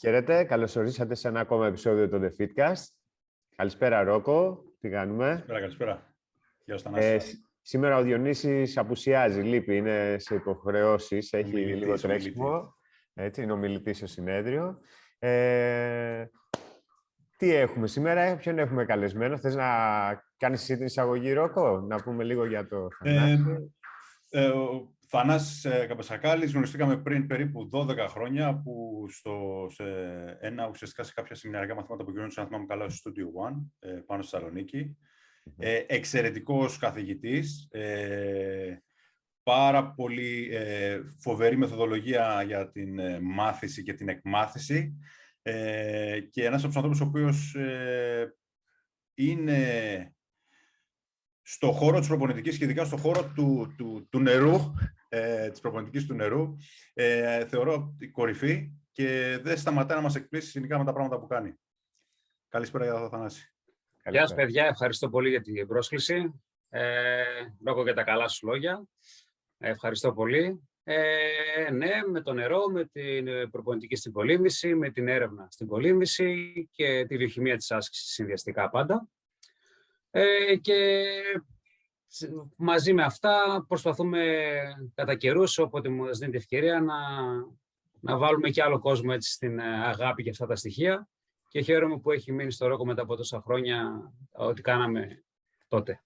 Χαίρετε, καλώς ορίσατε σε ένα ακόμα επεισόδιο του The FitCast. Καλησπέρα Ρόκο, τι κάνουμε? Καλησπέρα. Γεια σας Θανάση. Σήμερα ο Διονύσης απουσιάζει, λείπει, είναι σε υποχρεώσεις, έχει λίγο τρέξιμο. Έτσι, είναι ομιλητής στο συνέδριο. Τι έχουμε σήμερα, ποιον έχουμε καλεσμένο? Θες να κάνεις εσύ την εισαγωγή, Ρόκο, να πούμε λίγο για το Θανάση? Ο Θανάσης Καμπασακάλης, γνωριστήκαμε πριν περίπου 12 χρόνια που σε κάποια σεμιναρικά μαθήματα που γινόντουσαν, αν θυμάμαι καλά, στο Studio One, πάνω στη Θεσσαλονίκη. Εξαιρετικός καθηγητής, πάρα πολύ φοβερή μεθοδολογία για την μάθηση και την εκμάθηση και ένας από τους ανθρώπους ο οποίος είναι στον χώρο της προπονητικής και ειδικά στον χώρο του νερού, της προπονητικής του νερού, θεωρώ κορυφή και δεν σταματάει να μας εκπλήσει συνικά με τα πράγματα που κάνει. Καλησπέρα για το Θανάση. Γεια σας παιδιά, ευχαριστώ πολύ για την πρόσκληση. Λόγω για τα καλά σου λόγια. Ευχαριστώ πολύ. Ναι, με το νερό, με την προπονητική στην κολύμβηση, με την έρευνα στην κολύμβηση και τη βιοχημία της άσκησης συνδυαστικά πάντα. Και μαζί με αυτά προσπαθούμε κατά καιρούς, όποτε μας δίνει την ευκαιρία, να βάλουμε και άλλο κόσμο έτσι, στην αγάπη και αυτά τα στοιχεία. Και χαίρομαι που έχει μείνει στο Ρόκο μετά από τόσα χρόνια ό,τι κάναμε τότε.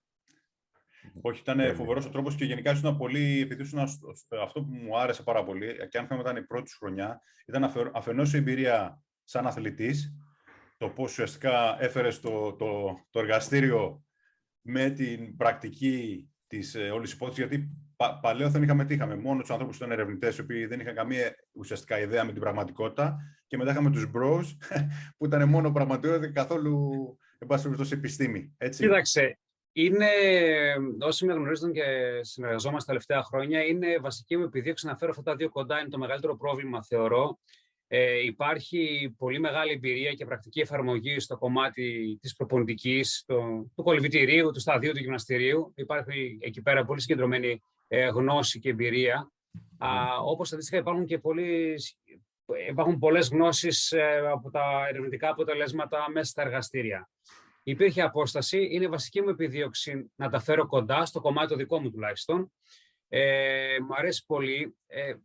Όχι, ήταν φοβερός ο τρόπος και γενικά ήσουν πολύ, επειδή ήσουν αυτό που μου άρεσε πάρα πολύ, και αν θυμάμαι ήταν η πρώτη σου χρονιά, ήταν αφενός η εμπειρία σαν αθλητής, το πώς ουσιαστικά έφερες το εργαστήριο με την πρακτική της όλης υπόθεσης, γιατί παλαιό δεν είχαμε μόνο τους ανθρώπους που ήταν ερευνητές, οι οποίοι δεν είχαν καμία ουσιαστικά ιδέα με την πραγματικότητα, και μετά είχαμε τους bros που ήταν μόνο πραγματικότητα και καθόλου επιστήμη. Έτσι. Κοίταξε, είναι, όσοι με γνωρίζουν και συνεργαζόμαστε τα τελευταία χρόνια, είναι βασική μου επιδίωξη να φέρω αυτά τα δύο κοντά, είναι το μεγαλύτερο πρόβλημα, θεωρώ. Υπάρχει πολύ μεγάλη εμπειρία και πρακτική εφαρμογή στο κομμάτι της προπονητικής, του κολυβητηρίου, του σταδίου, του γυμναστηρίου. Υπάρχει εκεί πέρα πολύ συγκεντρωμένη γνώση και εμπειρία. Όπως αντίστοιχα υπάρχουν πολλές γνώσεις από τα ερευνητικά αποτελέσματα μέσα στα εργαστήρια. Υπήρχε απόσταση, είναι βασική μου επιδίωξη να τα φέρω κοντά, στο κομμάτι το δικό μου τουλάχιστον. Μου αρέσει πολύ.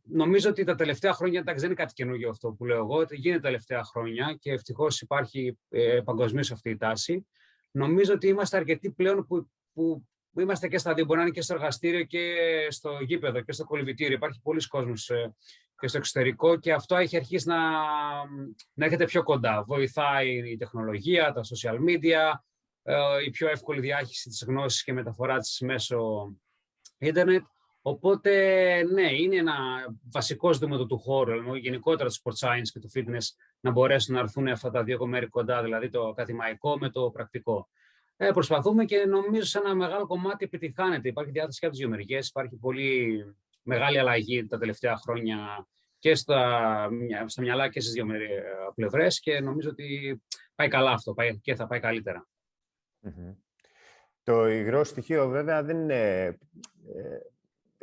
Νομίζω ότι τα τελευταία χρόνια, εντάξει, δεν είναι κάτι καινούργιο αυτό που λέω εγώ, γίνεται τα τελευταία χρόνια και ευτυχώς υπάρχει παγκοσμίως αυτή η τάση. Νομίζω ότι είμαστε αρκετοί πλέον που είμαστε και στα δύο, μπορεί να είναι και στο εργαστήριο και στο γήπεδο και στο κολυβητήριο. Υπάρχει πολλοί κόσμος και στο εξωτερικό και αυτό έχει αρχίσει να έρχεται πιο κοντά. Βοηθάει η τεχνολογία, τα social media, η πιο εύκολη διάχυση της γνώσης και μεταφορά της μέσω ίντερνετ. Οπότε, ναι, είναι ένα βασικό ζήτημα του χώρου, γενικότερα του sport science και του fitness, να μπορέσουν να έρθουν αυτά τα δύο μέρη κοντά, δηλαδή το ακαδημαϊκό με το πρακτικό. Προσπαθούμε και νομίζω σε ένα μεγάλο κομμάτι επιτυχάνεται. Υπάρχει διάθεση και από τις δύο μεριές, υπάρχει πολύ μεγάλη αλλαγή τα τελευταία χρόνια και στα μυαλά και στις δύο πλευρές και νομίζω ότι πάει καλά αυτό και θα πάει καλύτερα. Mm-hmm. Το υγρό στοιχείο βέβαια δεν είναι...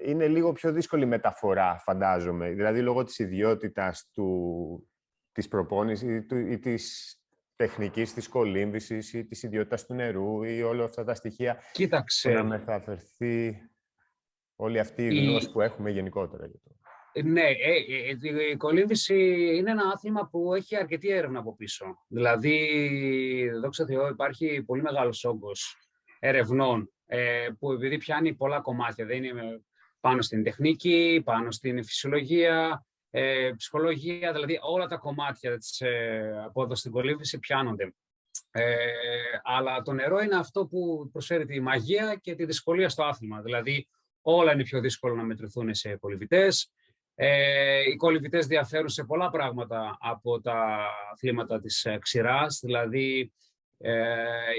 Είναι λίγο πιο δύσκολη μεταφορά, φαντάζομαι. Δηλαδή, λόγω της ιδιότητας της προπόνησης ή της τεχνικής της κολύμβησης ή της ιδιότητας του νερού ή όλα αυτά τα στοιχεία. Κοίταξε. Να μεταφερθεί όλη αυτή η γνώση που έχουμε γενικότερα. Ναι, η κολύμβηση είναι ένα άθλημα που έχει αρκετή έρευνα από πίσω. Δηλαδή, δόξα Θεώ, υπάρχει πολύ μεγάλος όγκος ερευνών που επειδή πιάνει πολλά κομμάτια, δεν είναι... πάνω στην τεχνική, πάνω στην φυσιολογία, ψυχολογία, δηλαδή όλα τα κομμάτια της απόδοσης στην κολύμβηση πιάνονται. Αλλά το νερό είναι αυτό που προσφέρει τη μαγεία και τη δυσκολία στο άθλημα. Δηλαδή όλα είναι πιο δύσκολο να μετρηθούν σε κολυβητές. Οι κολυβητές διαφέρουν σε πολλά πράγματα από τα αθλήματα της ξηράς, δηλαδή...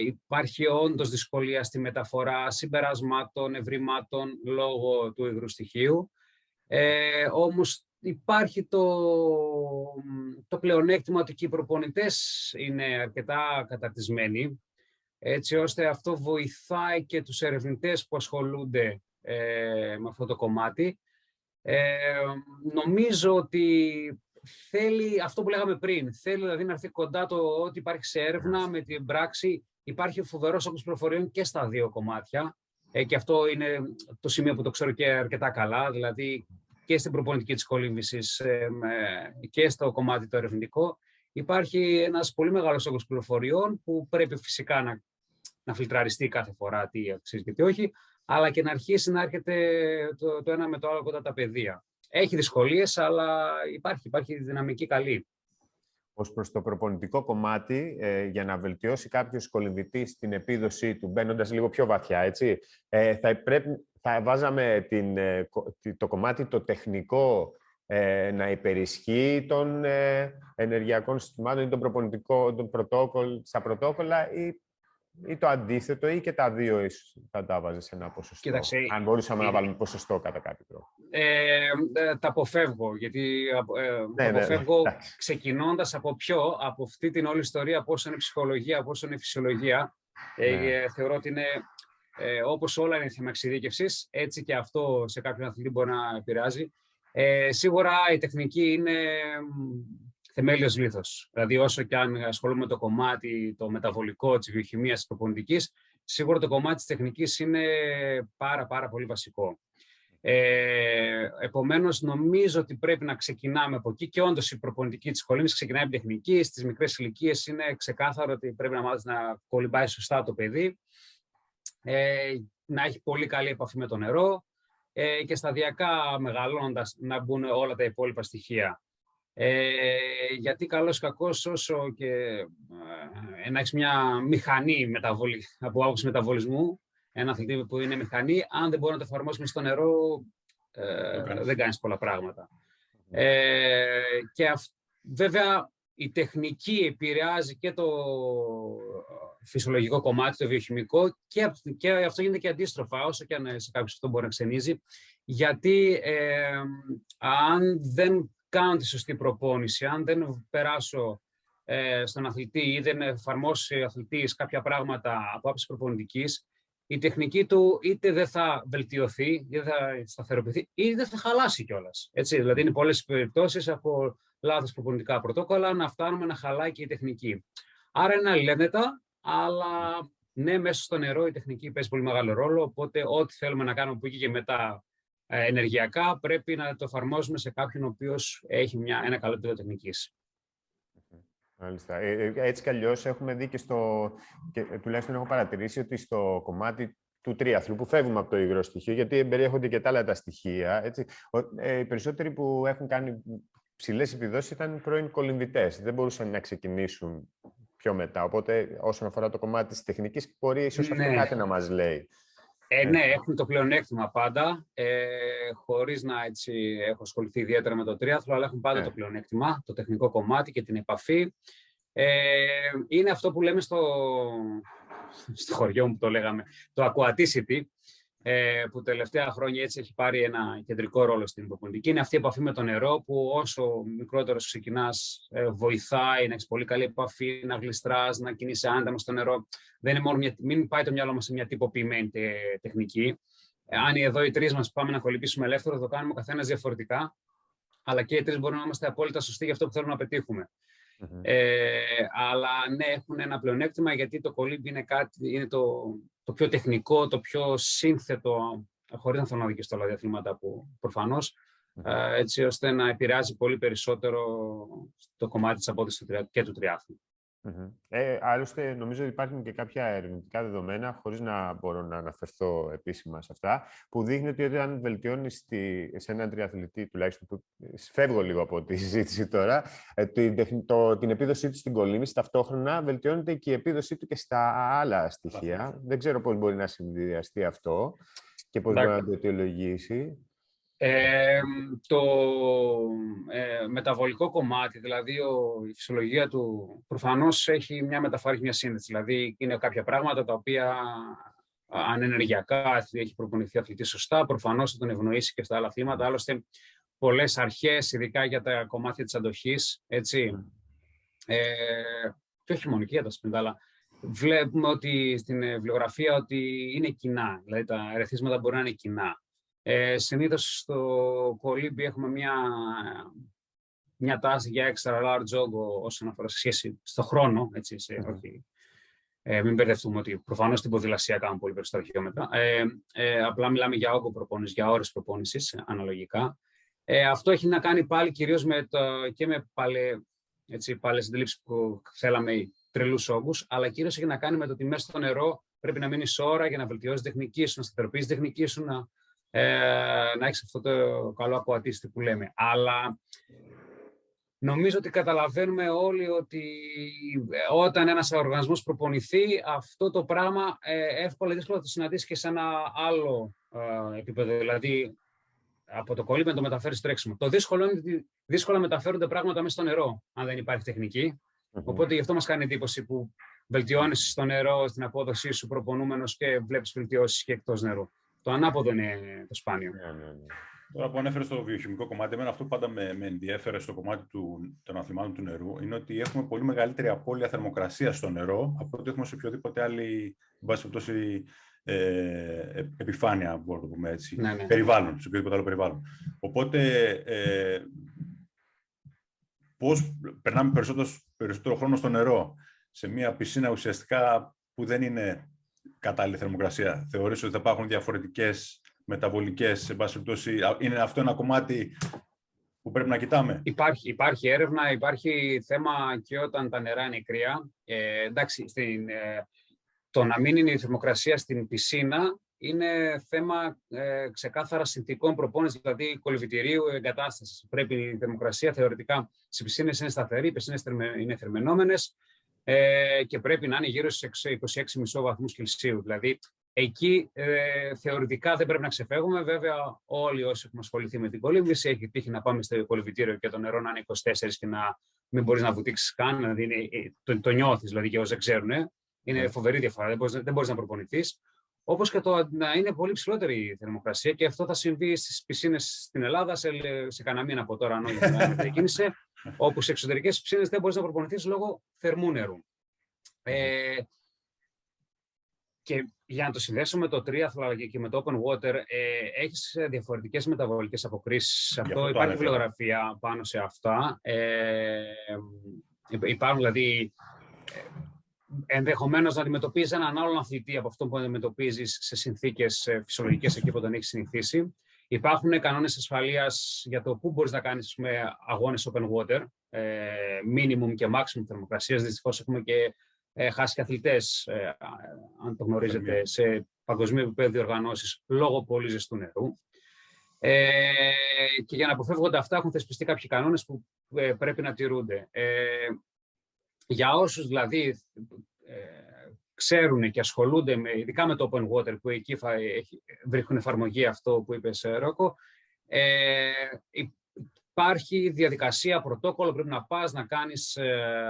υπάρχει όντως δυσκολία στη μεταφορά συμπερασμάτων, ευρημάτων λόγω του υγρού στοιχείου. Όμως υπάρχει το πλεονέκτημα ότι και οι προπονητές είναι αρκετά καταρτισμένοι, έτσι ώστε αυτό βοηθάει και τους ερευνητές που ασχολούνται με αυτό το κομμάτι. Νομίζω ότι θέλει αυτό που λέγαμε πριν. Θέλει δηλαδή να έρθει κοντά το ότι υπάρχει σε έρευνα με την πράξη. Υπάρχει φοβερός όγκος πληροφοριών και στα δύο κομμάτια. Και αυτό είναι το σημείο που το ξέρω και αρκετά καλά. Δηλαδή και στην προπονητική της κολύμβησης και στο κομμάτι το ερευνητικό. Υπάρχει ένας πολύ μεγάλος όγκος πληροφοριών που πρέπει φυσικά να φιλτραριστεί κάθε φορά τι αξίζει και τι όχι, αλλά και να αρχίσει να έρχεται το ένα με το άλλο κοντά τα παιδεία. Έχει δυσκολίες, αλλά υπάρχει δυναμική καλή. Ως προς το προπονητικό κομμάτι, για να βελτιώσει κάποιος κολυμβητής την επίδοσή του, μπαίνοντας λίγο πιο βαθιά, έτσι, θα βάζαμε το κομμάτι το τεχνικό να υπερισχύει των ενεργειακών συστημάτων ή στα πρωτόκολλα ή το αντίθετο, ή και τα δύο ίσως θα τα βάζεις σε ένα ποσοστό. Κοίταξε, αν μπορούσαμε να βάλουμε ποσοστό κατά κάποιο τρόπο. Τα αποφεύγω, γιατί αποφεύγω ξεκινώντας από αυτή την όλη ιστορία, πόσο είναι ψυχολογία, πόσο είναι φυσιολογία. Θεωρώ ότι είναι, όπως όλα είναι θέμα εξειδίκευσης, έτσι και αυτό σε κάποιον αθλητή μπορεί να επηρεάζει. Σίγουρα η τεχνική είναι θεμέλιος λίθος. Δηλαδή, όσο και αν ασχολούμαι με το κομμάτι, το μεταβολικό της βιοχημίας της προπονητικής, σίγουρα το κομμάτι της τεχνικής είναι πάρα πολύ βασικό. Επομένως, νομίζω ότι πρέπει να ξεκινάμε από εκεί και όντως η προπονητική της κολύμβησης ξεκινάει από την τεχνική. Στις μικρές ηλικίες είναι ξεκάθαρο ότι πρέπει να μάθεις να κολυμπάει σωστά το παιδί, να έχει πολύ καλή επαφή με το νερό και σταδιακά μεγαλώντας να μπουν όλα τα υπόλοιπα στοιχεία. Γιατί καλώς κακώς όσο και να έχεις μια μηχανή από άποψη μεταβολισμού, ένα αθλητή που είναι μηχανή, αν δεν μπορεί να το εφαρμόσουμε στο νερό, δεν κάνεις πολλά πράγματα. Βέβαια η τεχνική επηρεάζει και το φυσιολογικό κομμάτι, το βιοχημικό, και αυτό γίνεται και αντίστροφα, όσο και αν σε κάποιους αυτό μπορεί να ξενίζει, γιατί αν δεν κάνω τη σωστή προπόνηση, αν δεν περάσω στον αθλητή ή δεν εφαρμόσει ο αθλητής κάποια πράγματα από άποψη προπονητικής, η τεχνική του είτε δεν θα βελτιωθεί, είτε θα σταθεροποιηθεί, είτε δεν θα χαλάσει κιόλας. Έτσι, δηλαδή είναι πολλές περιπτώσεις από λάθος προπονητικά πρωτόκολλα να φτάνουμε να χαλάει και η τεχνική. Άρα είναι αλληλένδετα, αλλά ναι, μέσα στο νερό η τεχνική παίζει πολύ μεγάλο ρόλο, οπότε ό,τι θέλουμε να κάνουμε από εκεί και μετά ενεργειακά πρέπει να το εφαρμόζουμε σε κάποιον ο οποίος έχει ένα καλό επίπεδο τεχνικής. Μάλιστα. Έτσι κι αλλιώς έχουμε δει και τουλάχιστον έχω παρατηρήσει ότι στο κομμάτι του τρίαθλου που φεύγουμε από το υγρό στοιχείο, γιατί περιέχονται και τα άλλα τα στοιχεία, έτσι, οι περισσότεροι που έχουν κάνει ψηλές επιδόσεις ήταν πρώην κολυμβητές. Δεν μπορούσαν να ξεκινήσουν πιο μετά. Οπότε όσον αφορά το κομμάτι της τεχνικής, μπορεί ίσως αυτό κάτι να μας λέει. Ναι, έχουν το πλεονέκτημα πάντα, χωρίς να έχω ασχοληθεί ιδιαίτερα με το τρίαθλο, αλλά έχουν πάντα το πλεονέκτημα, το τεχνικό κομμάτι και την επαφή. Είναι αυτό που λέμε στο χωριό μου που το λέγαμε, το AquatiCity, που τελευταία χρόνια έτσι έχει πάρει ένα κεντρικό ρόλο στην προπονητική. Είναι αυτή η επαφή με το νερό που όσο μικρότερος ξεκινάς βοηθάει να έχεις πολύ καλή επαφή, να γλιστράς, να κινείσαι άνταμα στο νερό. Δεν είναι μόνο μην πάει το μυαλό μας σε μια τυποποιημένη τεχνική. Αν εδώ οι τρεις μας πάμε να κολυμπήσουμε ελεύθερο, το κάνουμε ο καθένας διαφορετικά. Αλλά και οι τρεις μπορούμε να είμαστε απόλυτα σωστοί για αυτό που θέλουμε να πετύχουμε. Mm-hmm. Αλλά ναι, έχουν ένα πλεονέκτημα γιατί το κολύμπι είναι το πιο τεχνικό, το πιο σύνθετο, χωρίς να θέλω να δικαιωθώ όλα τα αθλήματα που προφανώς, έτσι ώστε να επηρεάζει πολύ περισσότερο το κομμάτι της απόδοσης και του τριάθλου. Mm-hmm. Άλλωστε, νομίζω ότι υπάρχουν και κάποια ερευνητικά δεδομένα, χωρίς να μπορώ να αναφερθώ επίσημα σε αυτά, που δείχνει ότι αν βελτιώνεις σε έναν τριαθλητή, τουλάχιστον που φεύγω λίγο από τη συζήτηση τώρα, την επίδοσή του στην κολύμβηση, ταυτόχρονα βελτιώνεται και η επίδοσή του και στα άλλα στοιχεία. Mm-hmm. Δεν ξέρω πώς μπορεί να συνδυαστεί αυτό και πώς μπορεί να το αιτιολογήσει. Το μεταβολικό κομμάτι, δηλαδή η φυσιολογία του, προφανώς έχει μια μεταφορά, μια σύνδεση. Δηλαδή είναι κάποια πράγματα τα οποία ανενεργειακά έχει προπονηθεί αθλητή σωστά, προφανώς θα τον ευνοήσει και στα άλλα αθλήματα. Άλλωστε, πολλές αρχές, ειδικά για τα κομμάτια της αντοχής, έτσι, και όχι μόνο για τα σπιντάλα, βλέπουμε ότι στην βιβλιογραφία ότι είναι κοινά. Δηλαδή τα ερεθίσματα μπορεί να είναι κοινά. Συνήθως στο κολύμπι έχουμε μια μια τάση για extra large όγκο όσον αφορά σε σχέση στο χρόνο, έτσι, σε, όχι, μην μπερδευτούμε ότι προφανώς στην ποδηλασία κάνουμε πολύ περισσότερα χιλιόμετρα. Απλά μιλάμε για όγκο προπόνηση, για ώρες προπόνησης αναλογικά. Αυτό έχει να κάνει πάλι κυρίως με και με παλαιές αντιλήψεις που θέλαμε τρελούς όγκους, αλλά κυρίως έχει να κάνει με το ότι μέσα στο νερό πρέπει να μείνεις ώρα για να βελτιώσεις την τεχνική σου, να σταθεροποιήσεις την τεχνική σου, να έχεις αυτό το καλό ακουατίστη που λέμε. Αλλά νομίζω ότι καταλαβαίνουμε όλοι ότι όταν ένας οργανισμός προπονηθεί, αυτό το πράγμα εύκολα ή δύσκολα θα το συναντήσει και σε ένα άλλο επίπεδο. Δηλαδή, από το κολύμπι να το μεταφέρει τρέξιμο. Το δύσκολο είναι ότι δύσκολα μεταφέρονται πράγματα μέσα στο νερό, αν δεν υπάρχει τεχνική. Οπότε γι' αυτό μας κάνει εντύπωση που βελτιώνεις στο νερό, στην απόδοσή σου προπονούμενος και βλέπεις βελτιώσεις και εκτός νερού. Το ανάποδο είναι το σπάνιο. Τώρα που ανέφερε στο βιοχημικό κομμάτι, εμένα αυτό που πάντα με ενδιέφερε στο κομμάτι των αθλημάτων του νερού είναι ότι έχουμε πολύ μεγαλύτερη απώλεια θερμοκρασίας στο νερό από ό,τι έχουμε σε οποιοδήποτε άλλη επιφάνεια, μπορώ να το πούμε έτσι, περιβάλλον, σε οποιοδήποτε άλλο περιβάλλον. Οπότε, πώς περνάμε περισσότερο χρόνο στο νερό, σε μια πισίνα ουσιαστικά που δεν είναι κατάλληλη θερμοκρασία. Θεωρείς ότι θα υπάρχουν διαφορετικές μεταβολικές, εν πάση περιπτώσει, είναι αυτό ένα κομμάτι που πρέπει να κοιτάμε. Υπάρχει έρευνα, υπάρχει θέμα και όταν τα νερά είναι κρύα. Εντάξει, το να μην είναι η θερμοκρασία στην πισίνα είναι θέμα ξεκάθαρα συνθηκών προπόνησης, δηλαδή κολυβητηρίου εγκατάστασης. Πρέπει η θερμοκρασία θεωρητικά στις πισίνες είναι σταθερή, οι πισίνες είναι θερμαινόμενες και πρέπει να είναι γύρω στους 26,5 βαθμούς Κελσίου. Δηλαδή, εκεί θεωρητικά δεν πρέπει να ξεφεύγουμε. Βέβαια, όλοι όσοι έχουμε ασχοληθεί με την κολύμβηση, έχει τύχει να πάμε στο κολυβητήριο και το νερό να είναι 24 και να μην μπορείς να βουτήξεις καν. Δηλαδή, το νιώθεις, δηλαδή, και όσοι δεν ξέρουν. Είναι φοβερή διαφορά. Δεν μπορείς να προπονηθείς. Όπως και το να είναι πολύ ψηλότερη η θερμοκρασία, και αυτό θα συμβεί στις πισίνες στην Ελλάδα σε κανένα μήνα από τώρα, αν όλη μετακίνησε, όπου σε εξωτερικές πισίνες δεν μπορείς να προπονηθείς λόγω θερμού νερού. Και για να το συνδέσω με το τρίαθλο και με το open water, έχεις διαφορετικές μεταβολικές αποκρίσεις. Αυτό υπάρχει βιβλιογραφία πάνω σε αυτά. Υπάρχουν δηλαδή. Ενδεχομένως να αντιμετωπίζεις έναν άλλον αθλητή από αυτό που αντιμετωπίζεις σε συνθήκες φυσιολογικές εκεί που τον έχεις συνηθίσει. Υπάρχουν κανόνες ασφαλείας για το πού μπορείς να κάνεις με αγώνες open water, minimum και maximum θερμοκρασίας. Δυστυχώς έχουμε και χάσει και αθλητές, αν το γνωρίζετε, σε παγκοσμίου επίπεδο διοργανώσεις λόγω πολύ ζεστού νερού. Και για να αποφεύγονται αυτά, έχουν θεσπιστεί κάποιοι κανόνες που πρέπει να τηρούνται. Για όσους δηλαδή ξέρουν και ασχολούνται ειδικά με το open water, που εκεί βρίσκουν εφαρμογή αυτό που είπες, Ρόκο, υπάρχει διαδικασία, πρωτόκολλο, πρέπει να πας να κάνεις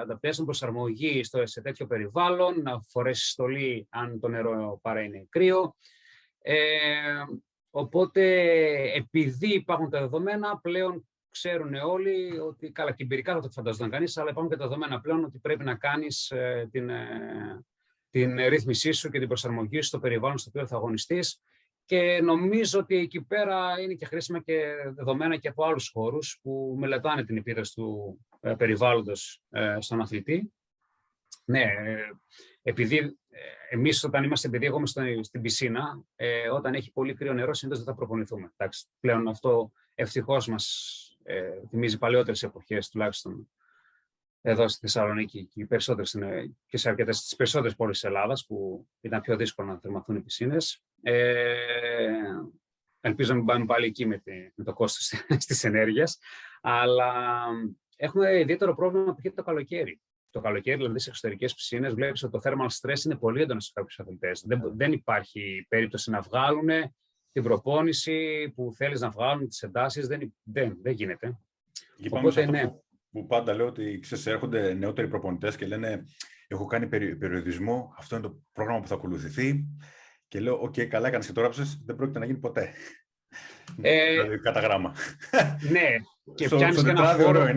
adaptation, προσαρμογή σε τέτοιο περιβάλλον, να φορέσεις στολή αν το νερό παρά είναι κρύο. Οπότε, επειδή υπάρχουν τα δεδομένα, πλέον ξέρουν όλοι ότι, καλά, και εμπειρικά θα το φανταζόταν κανείς, αλλά υπάρχουν και τα δεδομένα πλέον ότι πρέπει να κάνεις την ρύθμισή σου και την προσαρμογή στο περιβάλλον στο οποίο θα αγωνιστείς. Και νομίζω ότι εκεί πέρα είναι και χρήσιμα και δεδομένα και από άλλους χώρους που μελετάνε την επίδραση του περιβάλλοντος στον αθλητή. Ναι, επειδή εμείς όταν είμαστε εγώ στην πισίνα, όταν έχει πολύ κρύο νερό, συνήθως δεν θα προπονηθούμε. Εντάξει, πλέον αυτό ευτυχώς μας θυμίζει παλαιότερες εποχές, τουλάχιστον εδώ στη Θεσσαλονίκη και σε αρκετές τις περισσότερες πόλεις της Ελλάδας, που ήταν πιο δύσκολο να θερμαθούν οι πισίνες. Ελπίζω να μην πάμε πάλι εκεί με το κόστος της ενέργειας. Αλλά έχουμε ιδιαίτερο πρόβλημα το καλοκαίρι. Το καλοκαίρι, δηλαδή, σε εξωτερικές πισίνες, βλέπεις ότι το thermal stress είναι πολύ έντονο σε κάποιους αθλητές. Δεν υπάρχει περίπτωση να βγάλουν την προπόνηση που θέλεις να βγάλουν, τις εντάσεις, δεν γίνεται. Και πάμε σε αυτό που πάντα λέω, ότι έρχονται νεότεροι προπονητές και λένε «έχω κάνει περιορισμό, αυτό είναι το πρόγραμμα που θα ακολουθηθεί» και λέω «οκ, καλά έκανες και το γράψες, δεν πρόκειται να γίνει ποτέ». Δηλαδή, κατά γράμμα. Ναι, και πιάνεις και ένα χώρο.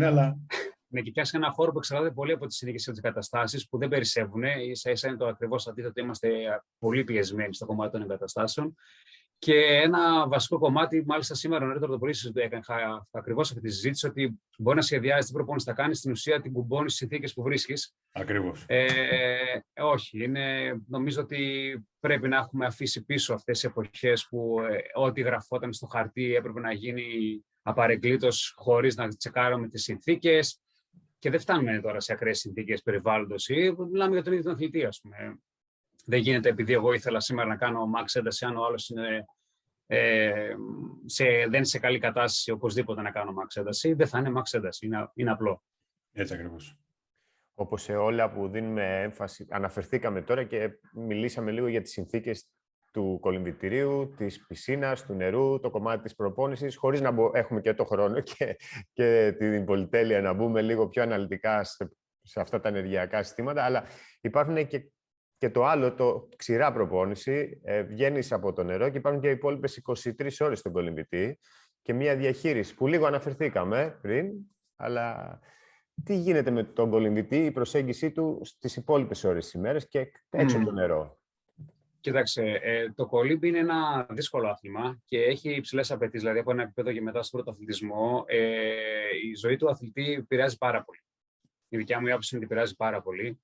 Ναι, και πιάσει ένα χώρο που εξαρτάται πολύ από τη συνήθειες και τις καταστάσεις που δεν περισσεύουν. Ίσα-ίσα είναι το ακριβώς αντίθετο. Είμαστε πολύ πιεσμένοι στο κομμάτι των εγκαταστάσεων. Και ένα βασικό κομμάτι, μάλιστα σήμερα νωρίτερα το πρωί, είχα ακριβώς αυτή τη συζήτηση, ότι μπορεί να σχεδιάζει την προπόνηση θα κάνει, στην ουσία την κουμπώνει στις συνθήκες που βρίσκεις. Ακριβώς. Όχι. Νομίζω ότι πρέπει να έχουμε αφήσει πίσω αυτές τις εποχές που ό,τι γραφόταν στο χαρτί έπρεπε να γίνει απαρεγκλήτως χωρίς να τσεκάρουμε τις συνθήκες. Και δεν φτάνουμε τώρα σε ακραίες συνθήκες περιβάλλοντος ή μιλάμε για τον ίδιο τον αθλητή, ας πούμε. Δεν γίνεται επειδή εγώ ήθελα σήμερα να κάνω max ένταση, αν ο άλλος είναι, δεν είναι σε καλή κατάσταση οπωσδήποτε να κάνω max ένταση, δεν θα είναι max ένταση, είναι απλό. Έτσι ακριβώς. Όπως σε όλα που δίνουμε έμφαση, αναφερθήκαμε τώρα και μιλήσαμε λίγο για τις συνθήκες του κολυμβητηρίου, της πισίνας, του νερού, το κομμάτι της προπόνησης, χωρίς να έχουμε και το χρόνο και την πολυτέλεια να μπούμε λίγο πιο αναλυτικά σε αυτά τα ενεργειακά συστήματα, αλλά υπάρχουν και το άλλο, το ξηρά προπόνηση, βγαίνεις από το νερό και υπάρχουν και οι υπόλοιπες 23 ώρες στον κολυμβητή και μια διαχείριση που λίγο αναφερθήκαμε πριν, αλλά τι γίνεται με τον κολυμβητή, η προσέγγιση του στις υπόλοιπες ώρες της ημέρας και έξω από το νερό. Κοιτάξτε, το κολύμπι είναι ένα δύσκολο άθλημα και έχει υψηλές απαιτήσεις, δηλαδή από ένα επίπεδο και μετά στον πρωταθλητισμό, η ζωή του αθλητή επηρεάζει πάρα πολύ. Η δικιά μου άποψη είναι ότι επηρεάζει πάρα πολύ.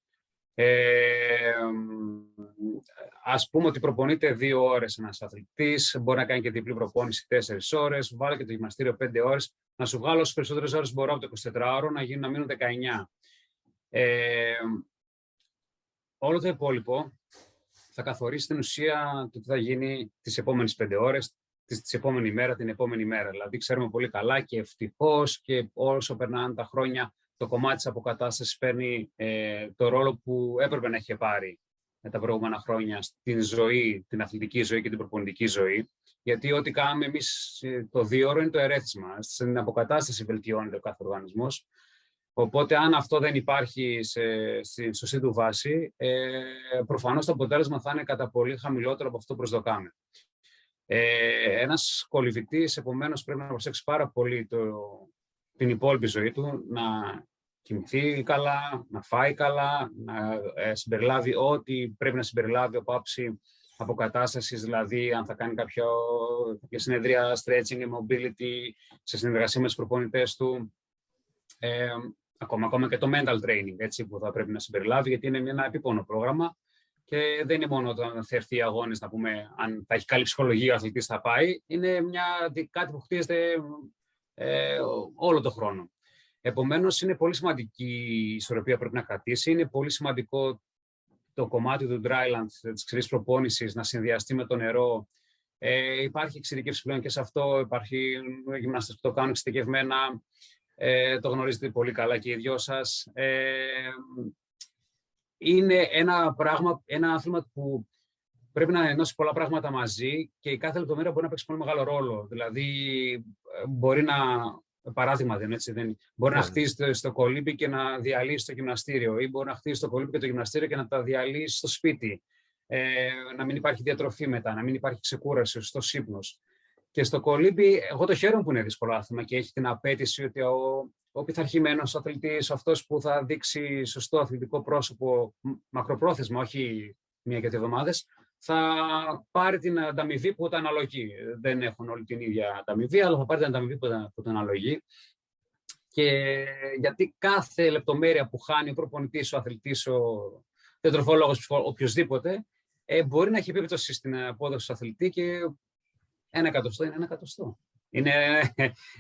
Ας πούμε ότι προπονείται 2 ώρες ένας αθλητής, μπορεί να κάνει και διπλή προπόνηση 4 ώρες, βάλω και το γυμναστήριο 5 ώρες, να σου βγάλω στις περισσότερες ώρες μπορώ από το 24ωρο να μείνουν 19. Όλο το υπόλοιπο θα καθορίσει την ουσία το τι θα γίνει τις επόμενες 5 ώρες, την επόμενη μέρα. Δηλαδή ξέρουμε πολύ καλά και ευτυχώς και όσο περνάνε τα χρόνια το κομμάτι της αποκατάστασης παίρνει το ρόλο που έπρεπε να είχε πάρει τα προηγούμενα χρόνια στην ζωή, την αθλητική ζωή και την προπονητική ζωή. Γιατί ό,τι κάνουμε εμείς το 2ωρο είναι το ερέθισμα. Στην αποκατάσταση βελτιώνεται ο κάθε οργανισμός. Οπότε, αν αυτό δεν υπάρχει στην σωστή του βάση, προφανώς το αποτέλεσμα θα είναι κατά πολύ χαμηλότερο από αυτό που προσδοκάμε. Ένας κολυμβητής, επομένως, πρέπει να προσέξει πάρα πολύ την υπόλοιπη ζωή του, να κοιμηθεί καλά, να φάει καλά, να συμπεριλάβει ό,τι πρέπει να συμπεριλάβει από άψη αποκατάστασης, δηλαδή αν θα κάνει κάποια συνεδρία stretching, mobility, σε συνεργασία με τους προπονητές του, ακόμα και το mental training, έτσι, που θα πρέπει να συμπεριλάβει, γιατί είναι ένα επίπονο πρόγραμμα και δεν είναι μόνο όταν θα έρθει οι αγώνες, να πούμε, αν θα έχει καλή ψυχολογία ο αθλητής θα πάει, είναι κάτι που χτίζεται όλο τον χρόνο. Επομένως, είναι πολύ σημαντική η ισορροπία που πρέπει να κρατήσει. Είναι πολύ σημαντικό το κομμάτι του dryland, της ξηρής προπόνησης, να συνδυαστεί με το νερό. Υπάρχει εξειδικεύση πλέον και σε αυτό. Υπάρχουν γυμναστές που το κάνουν εξειδικευμένα. Το γνωρίζετε πολύ καλά και οι δυο σας. Είναι ένα άθλημα που πρέπει να ενώσει πολλά πράγματα μαζί και η κάθε λεπτομέρεια μπορεί να παίξει πολύ μεγάλο ρόλο. Δηλαδή, μπορεί να. Παράδειγμα, μπορεί να χτίσει στο κολύμπι και να διαλύσει το γυμναστήριο, ή μπορεί να χτίσει το κολύμπι και το γυμναστήριο και να τα διαλύσει στο σπίτι. Να μην υπάρχει διατροφή μετά, να μην υπάρχει ξεκούραση, στο ύπνος. Και στο κολύμπι, εγώ το χαίρομαι που είναι δύσκολο άθλημα και έχει την απέτηση ότι ο πειθαρχημένος αθλητής, αυτός που θα δείξει σωστό αθλητικό πρόσωπο μακροπρόθεσμα, όχι μία και δύο εβδομάδες, θα πάρει την ανταμοιβή που τα αναλογεί. Δεν έχουν όλη την ίδια ανταμοιβή, αλλά θα πάρει την ανταμοιβή που τα αναλογεί. Και γιατί κάθε λεπτομέρεια που χάνει ο προπονητής, ο αθλητής, ο διατροφολόγος, οποιοσδήποτε, μπορεί να έχει επίπτωση στην απόδοση του αθλητή και 1% είναι 1%. Είναι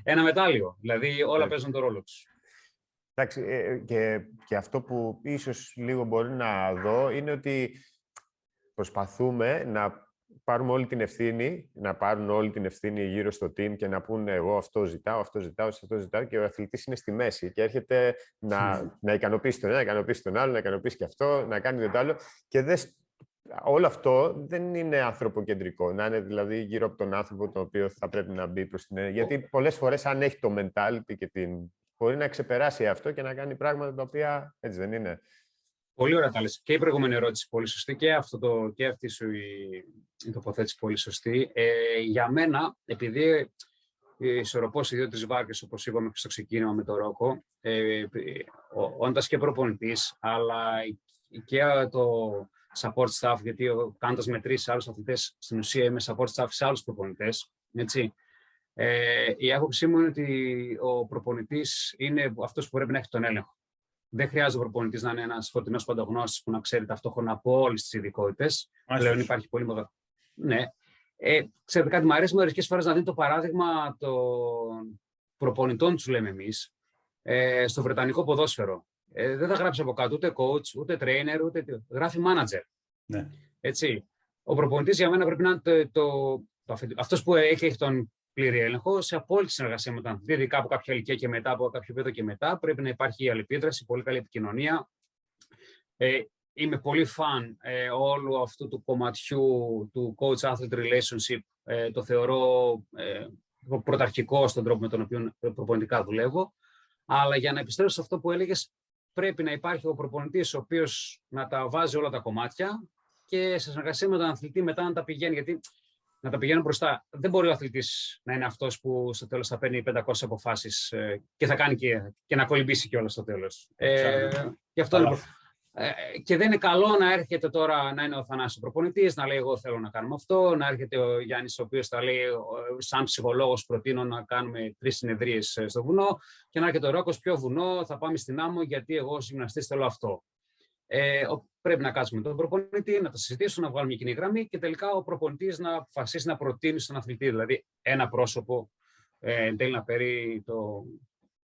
ένα μετάλλιο. Δηλαδή όλα παίζουν τον ρόλο τους. Εντάξει, και αυτό που ίσως λίγο μπορεί να δω είναι ότι προσπαθούμε να πάρουμε όλη την ευθύνη, να πάρουν όλη την ευθύνη γύρω στο team και να πούνε εγώ αυτό ζητάω και ο αθλητής είναι στη μέση και έρχεται να ικανοποιήσει τον ένα, να ικανοποιήσει τον άλλο, να ικανοποιήσει και αυτό, να κάνει και το άλλο. Και όλο αυτό δεν είναι ανθρωποκεντρικό, να είναι δηλαδή γύρω από τον άνθρωπο τον οποίο θα πρέπει να μπει προς την ενέργεια. Γιατί πολλές φορές αν έχει το mentality και μπορεί να ξεπεράσει αυτό και να κάνει πράγματα τα οποία έτσι δεν είναι. Πολύ ωραία τα λες. Και η προηγούμενη ερώτηση πολύ σωστή και, και αυτή σου η τοποθέτηση πολύ σωστή. Για μένα, επειδή ισορροπώ σε 2 τις βάρκες, όπως είπαμε στο ξεκίνημα με το Ρόκο, όντας και προπονητής, αλλά και το support staff, γιατί κάνοντας μετρήσεις άλλους αθλητές, στην ουσία είμαι support staff σε άλλους προπονητές. Έτσι. Η άποψή μου είναι ότι ο προπονητής είναι αυτός που πρέπει να έχει τον έλεγχο. Δεν χρειάζεται ο προπονητής να είναι ένας φωτεινός παντογνώστης που να ξέρει ταυτόχρονα από όλες τις ειδικότητες. Πλέον υπάρχει πολύ μεγάλο. Ναι. Ξέρετε κάτι, μου αρέσει μερικές φορές να δίνει το παράδειγμα των προπονητών, τους λέμε εμείς, στο βρετανικό ποδόσφαιρο. Δεν θα γράψει από κάτω ούτε coach, ούτε trainer, ούτε. Γράφει manager. Ναι. Έτσι. Ο προπονητής για μένα πρέπει να είναι αυτός που έχει τον πλήρη έλεγχο σε απόλυτη συνεργασία με τον αθλητή. Ειδικά από κάποια ηλικία και μετά, από κάποιο επίπεδο και μετά, πρέπει να υπάρχει η αλληλεπίδραση, πολύ καλή επικοινωνία. Είμαι πολύ φαν όλου αυτού του κομματιού του coach-athlete relationship. Το θεωρώ πρωταρχικό στον τρόπο με τον οποίο προπονητικά δουλεύω. Αλλά για να επιστρέψω σε αυτό που έλεγες, πρέπει να υπάρχει ο προπονητής ο οποίος να τα βάζει όλα τα κομμάτια και σε συνεργασία με τον αθλητή μετά να τα πηγαίνει. Γιατί να τα πηγαίνουν μπροστά. Δεν μπορεί ο αθλητής να είναι αυτός που στο τέλος θα παίρνει 500 αποφάσεις και θα κάνει και να κολυμπήσει κιόλας στο τέλος. Γι' αυτό είναι. Και δεν είναι καλό να έρχεται τώρα να είναι ο Θανάσης ο προπονητής, να λέει: εγώ θέλω να κάνουμε αυτό. Να έρχεται ο Γιάννης, ο οποίος θα λέει: σαν ψυχολόγος, προτείνω να κάνουμε 3 συνεδρίες στο βουνό. Και να έρχεται ο Ρόκος: ποιο βουνό, θα πάμε στην άμμο, γιατί εγώ ως γυμναστής θέλω αυτό. Πρέπει να κάτσουμε τον προπονητή, να τα συζητήσουμε, να βγάλουμε μια κοινή γραμμή και τελικά ο προπονητής να αποφασίσει να προτείνει στον αθλητή. Δηλαδή, ένα πρόσωπο εν τέλει να παίρνει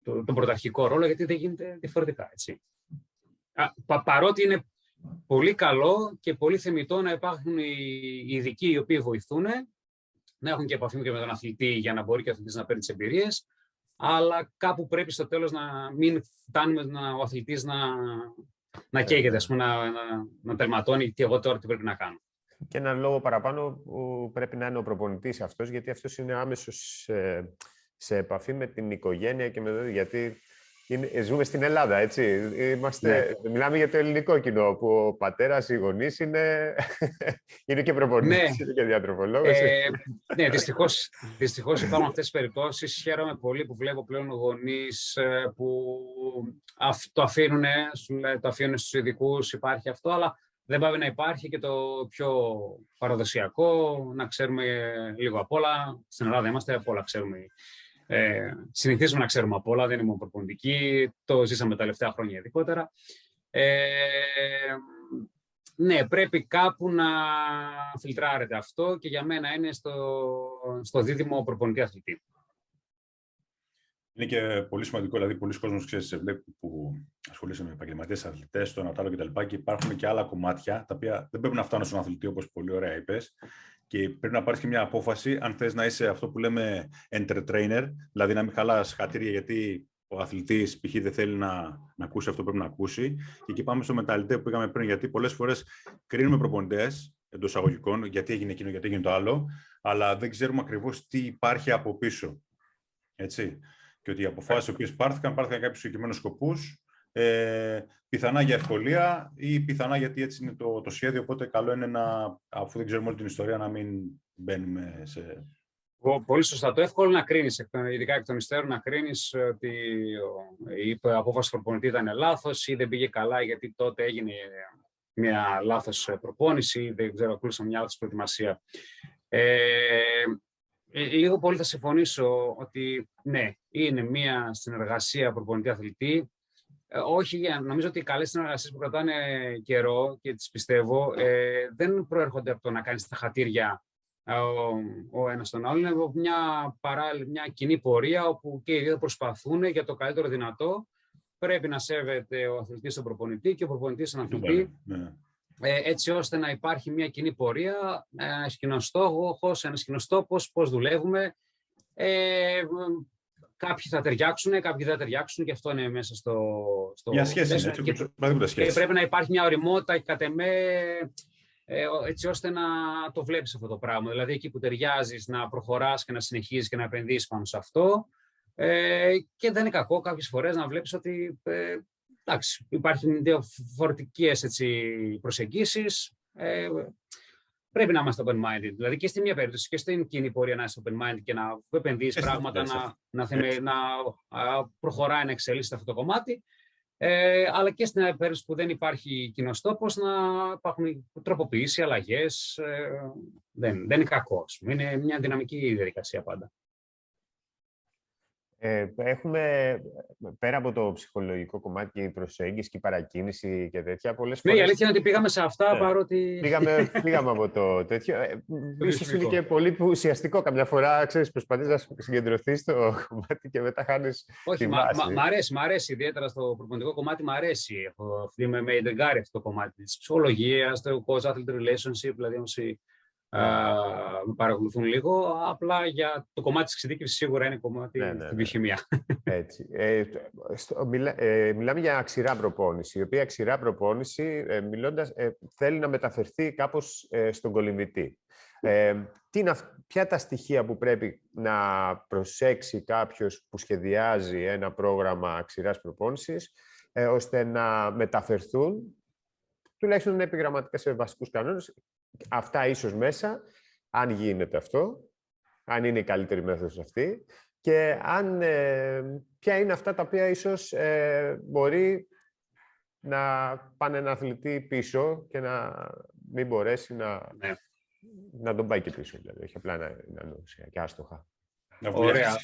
τον πρωταρχικό ρόλο, γιατί δεν γίνεται διαφορετικά. Έτσι. Παρότι είναι πολύ καλό και πολύ θεμιτό να υπάρχουν οι ειδικοί οι οποίοι βοηθούν, να έχουν και επαφή και με τον αθλητή για να μπορεί και ο αθλητής να παίρνει τις εμπειρίες, αλλά κάπου πρέπει στο τέλος να μην φτάνουμε ο αθλητής να καίγεται, ας πούμε, να τερματώνει τι εγώ τώρα τι πρέπει να κάνω. Και έναν λόγο παραπάνω πρέπει να είναι ο προπονητής αυτός, γιατί αυτός είναι άμεσος σε επαφή με την οικογένεια και με... γιατί... Ζούμε στην Ελλάδα, έτσι. Ναι. Μιλάμε για το ελληνικό κοινό, που ο πατέρας, οι γονείς είναι και προπονητής, ναι, και διατροφολόγος. Ναι, δυστυχώς υπάρχουν αυτές τις περιπτώσεις. Χαίρομαι πολύ που βλέπω πλέον γονείς που το αφήνουν στους ειδικούς, υπάρχει αυτό, αλλά δεν πάει να υπάρχει και το πιο παραδοσιακό, να ξέρουμε λίγο απ' όλα. Στην Ελλάδα είμαστε, απ' όλα ξέρουμε. Συνηθίζουμε να ξέρουμε απ' όλα, δεν ήμουν προπονητική, το ζήσαμε τα τελευταία χρόνια ειδικότερα. Ναι, πρέπει κάπου να φιλτράρεται αυτό και για μένα είναι στο δίδυμο προπονητή αθλητή. Είναι και πολύ σημαντικό, δηλαδή πολλοί κόσμοι που ασχολείσαι με επαγγελματίες αθλητές, τον Ατάλο κτλ. Και υπάρχουν και άλλα κομμάτια τα οποία δεν πρέπει να φτάνουν στον αθλητή, όπως πολύ ωραία είπες. Και πρέπει να πάρεις και μια απόφαση αν θες να είσαι αυτό που λέμε entertainer, δηλαδή να μην χαλάς χατήρια γιατί ο αθλητής π.χ. δεν θέλει να ακούσει αυτό που πρέπει να ακούσει. Και εκεί πάμε στο μεταλλιτέ που είχαμε πριν, γιατί πολλές φορές κρίνουμε προπονητές εντός εισαγωγικών, γιατί έγινε εκείνο, γιατί έγινε το άλλο, αλλά δεν ξέρουμε ακριβώς τι υπάρχει από πίσω. Έτσι. Και ότι οι αποφάσεις οι οποίες πάρθηκαν για κάποιους συγκεκριμένους σκοπούς, πιθανά για ευκολία ή πιθανά γιατί έτσι είναι το σχέδιο, οπότε καλό είναι αφού δεν ξέρουμε όλη την ιστορία να μην μπαίνουμε σε... Πολύ σωστά. Το εύκολο να κρίνεις, ειδικά εκ των υστέρων, να κρίνεις ότι η απόφαση του προπονητή ήταν λάθος ή δεν πήγε καλά γιατί τότε έγινε μια λάθος προπόνηση ή δεν ξέρω, ακούσαμε μια λάθος προετοιμασία. Λίγο πολύ θα συμφωνήσω ότι ναι, είναι μια συνεργασία προπονητή-αθλητή. Όχι, νομίζω ότι οι καλές συνεργασίες που κρατάνε καιρό και τις πιστεύω δεν προέρχονται από το να κάνεις τα χατήρια ο ένας τον άλλον. Είναι από μια κοινή πορεία όπου και οι δύο προσπαθούν για το καλύτερο δυνατό. Πρέπει να σέβεται ο αθλητής τον προπονητή και ο προπονητής τον αθλητή. Ναι. Έτσι ώστε να υπάρχει μια κοινή πορεία, ένας κοινός στόχος, ένας κοινός τόπος, πώς δουλεύουμε. Κάποιοι θα ταιριάξουν, κάποιοι δεν θα ταιριάξουν και αυτό είναι μέσα στο... Μια σχέση, έτσι, και πρέπει να υπάρχει μια ωριμότητα, κατ' εμέ, έτσι ώστε να το βλέπεις αυτό το πράγμα. Δηλαδή, εκεί που ταιριάζεις, να προχωράς και να συνεχίζεις και να επενδύσεις πάνω σε αυτό. Και δεν είναι κακό κάποιες φορές να βλέπεις ότι υπάρχουν διαφορετικές προσεγγίσεις. Πρέπει να είμαστε open-minded. Δηλαδή και στη μία περίπτωση και στην κοινή πορεία να είσαι open-minded και να επενδύεις πράγματα, να προχωράει, να εξελίσσεται αυτό το κομμάτι. αλλά και στην περίπτωση που δεν υπάρχει κοινός τόπος να υπάρχουν τροποποιήσεις, αλλαγές. Δεν είναι κακό. Είναι μια δυναμική διαδικασία πάντα. Έχουμε, πέρα από το ψυχολογικό κομμάτι και η προσέγγιση και η παρακίνηση και τέτοια, πολλές φορές... Ναι, η αλήθεια είναι ότι πήγαμε σε αυτά, παρότι... Πήγαμε από το τέτοιο. Ίσως είναι και πολύ ουσιαστικό. Καμιά φορά, ξέρεις, προσπαθείς να συγκεντρωθείς στο κομμάτι και μετά χάνεις τη βάση. Όχι, μ' αρέσει ιδιαίτερα στο προπονητικό κομμάτι, μ' αρέσει. Είμαι με εντεγκάρει αυτό το κομμάτι της ψυχολογίας, το coach-athlete relationship, δηλαδή όσοι παρακολουθούν λίγο, απλά για το κομμάτι της εξειδίκευσης σίγουρα είναι κομμάτι στην βιοχημία. Έτσι. Μιλάμε για αξηρά προπόνηση, η οποία αξηρά προπόνηση, μιλώντας, θέλει να μεταφερθεί κάπως στον κολυμβητή. Ποια τα στοιχεία που πρέπει να προσέξει κάποιος που σχεδιάζει ένα πρόγραμμα αξηράς προπόνησης, ώστε να μεταφερθούν, τουλάχιστον επιγραμματικά σε βασικούς κανόνες, αυτά ίσως μέσα, αν γίνεται αυτό, αν είναι η καλύτερη μέθοδος αυτή και αν, ποια είναι αυτά τα οποία ίσως μπορεί να πάνε ένα αθλητή πίσω και να μην μπορέσει να τον πάει και πίσω, δηλαδή, όχι απλά να νοσία και άστοχα. Ωραία,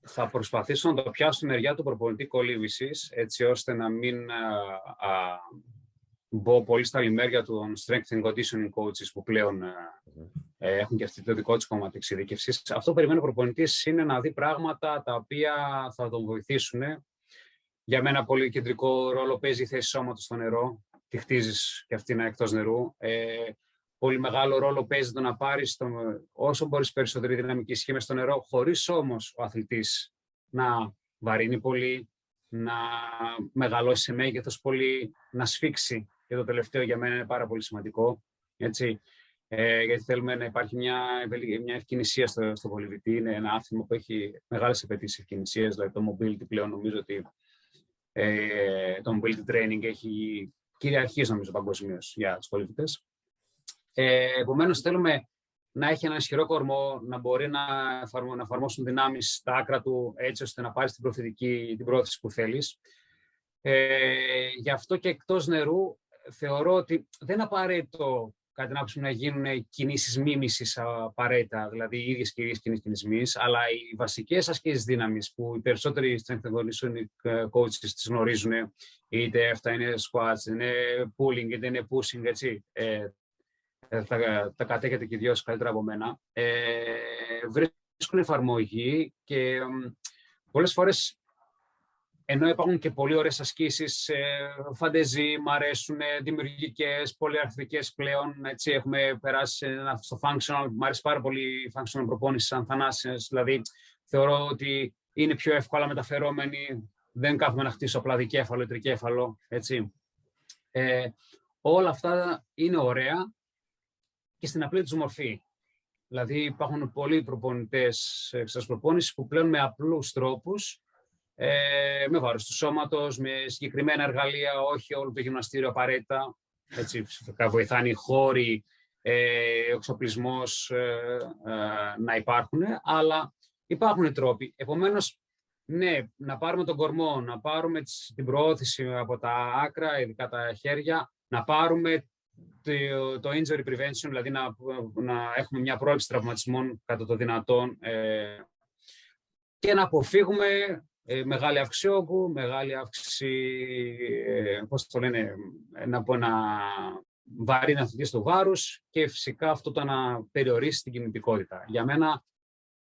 θα προσπαθήσω να το πιάσω στη μεριά του προπονητή κολύβησης, έτσι ώστε να μην... Μπω πολύ στα λιμέρια των strength and conditioning coaches που πλέον έχουν και αυτή το δικό τους κομμάτι εξειδίκευσης. Αυτό που περιμένει ο προπονητής είναι να δει πράγματα τα οποία θα τον βοηθήσουν. Για μένα πολύ κεντρικό ρόλο παίζει η θέση σώματος στο νερό. Τη χτίζεις και αυτή να εκτός νερού. Πολύ μεγάλο ρόλο παίζει το να πάρεις όσο μπορείς περισσότερη δυναμική σχήμα στο νερό, χωρίς όμως ο αθλητής να βαρύνει πολύ, να μεγαλώσει σε μέγεθος πολύ, να σφίξει. Και το τελευταίο για μένα είναι πάρα πολύ σημαντικό, έτσι, γιατί θέλουμε να υπάρχει μια ευκινησία στο κολυμβητή. Είναι ένα άθλημα που έχει μεγάλες απαιτήσεις ευκινησίας, δηλαδή το mobility πλέον νομίζω ότι το mobility training έχει κυριαρχήσει νομίζω παγκοσμίως για τους κολυμβητές. Επομένως θέλουμε να έχει ένα ισχυρό κορμό, να μπορεί να εφαρμόσουν δυνάμεις στα άκρα του, έτσι ώστε να πάρεις την πρόθεση που θέλεις. Γι' αυτό και εκτός νερού θεωρώ ότι δεν απαραίτητο κάτι να γίνουν κινήσεις μίμησης απαραίτητα, δηλαδή οι ίδιες κυρίες κινήσεις, αλλά οι βασικές ασκήσεις δύναμης που οι περισσότεροι strength and conditioning coaches τις γνωρίζουν, είτε αυτά είναι squats, είναι pulling, είτε είναι pushing, έτσι, τα κατέχετε και οι δυο καλύτερα από μένα, βρίσκουν εφαρμογή και πολλές φορές, ενώ υπάρχουν και πολύ ωραίες ασκήσεις, φαντεζή, μ' αρέσουν, δημιουργικές, πολυαρθρικές πλέον, έτσι, έχουμε περάσει στο functional, μ' αρέσει πάρα πολύ functional προπόνηση σαν Θανάσης, δηλαδή θεωρώ ότι είναι πιο εύκολα μεταφερόμενη, δεν κάθομαι να χτίσω απλά δικέφαλο ή τρικέφαλο, έτσι. Όλα αυτά είναι ωραία και στην απλή τους μορφή. Δηλαδή υπάρχουν πολλοί προπονητές εξάς προπόνησης που πλέον με απλούς τρόπους, με βάρος του σώματος, με συγκεκριμένα εργαλεία, όχι όλο το γυμναστήριο απαραίτητα. Έτσι, φυσικά βοηθάνε οι χώροι, ο εξοπλισμός να υπάρχουν, αλλά υπάρχουν τρόποι. Επομένως, ναι, να πάρουμε τον κορμό, να πάρουμε την προώθηση από τα άκρα, ειδικά τα χέρια, να πάρουμε το injury prevention, δηλαδή να έχουμε μια πρόληψη τραυματισμών κατά το δυνατόν και να αποφύγουμε μεγάλη αύξηση όγκου, μεγάλη αύξηση, βαρύνει αθλητής του βάρους και φυσικά αυτό το να περιορίσει την κινητικότητα. Για μένα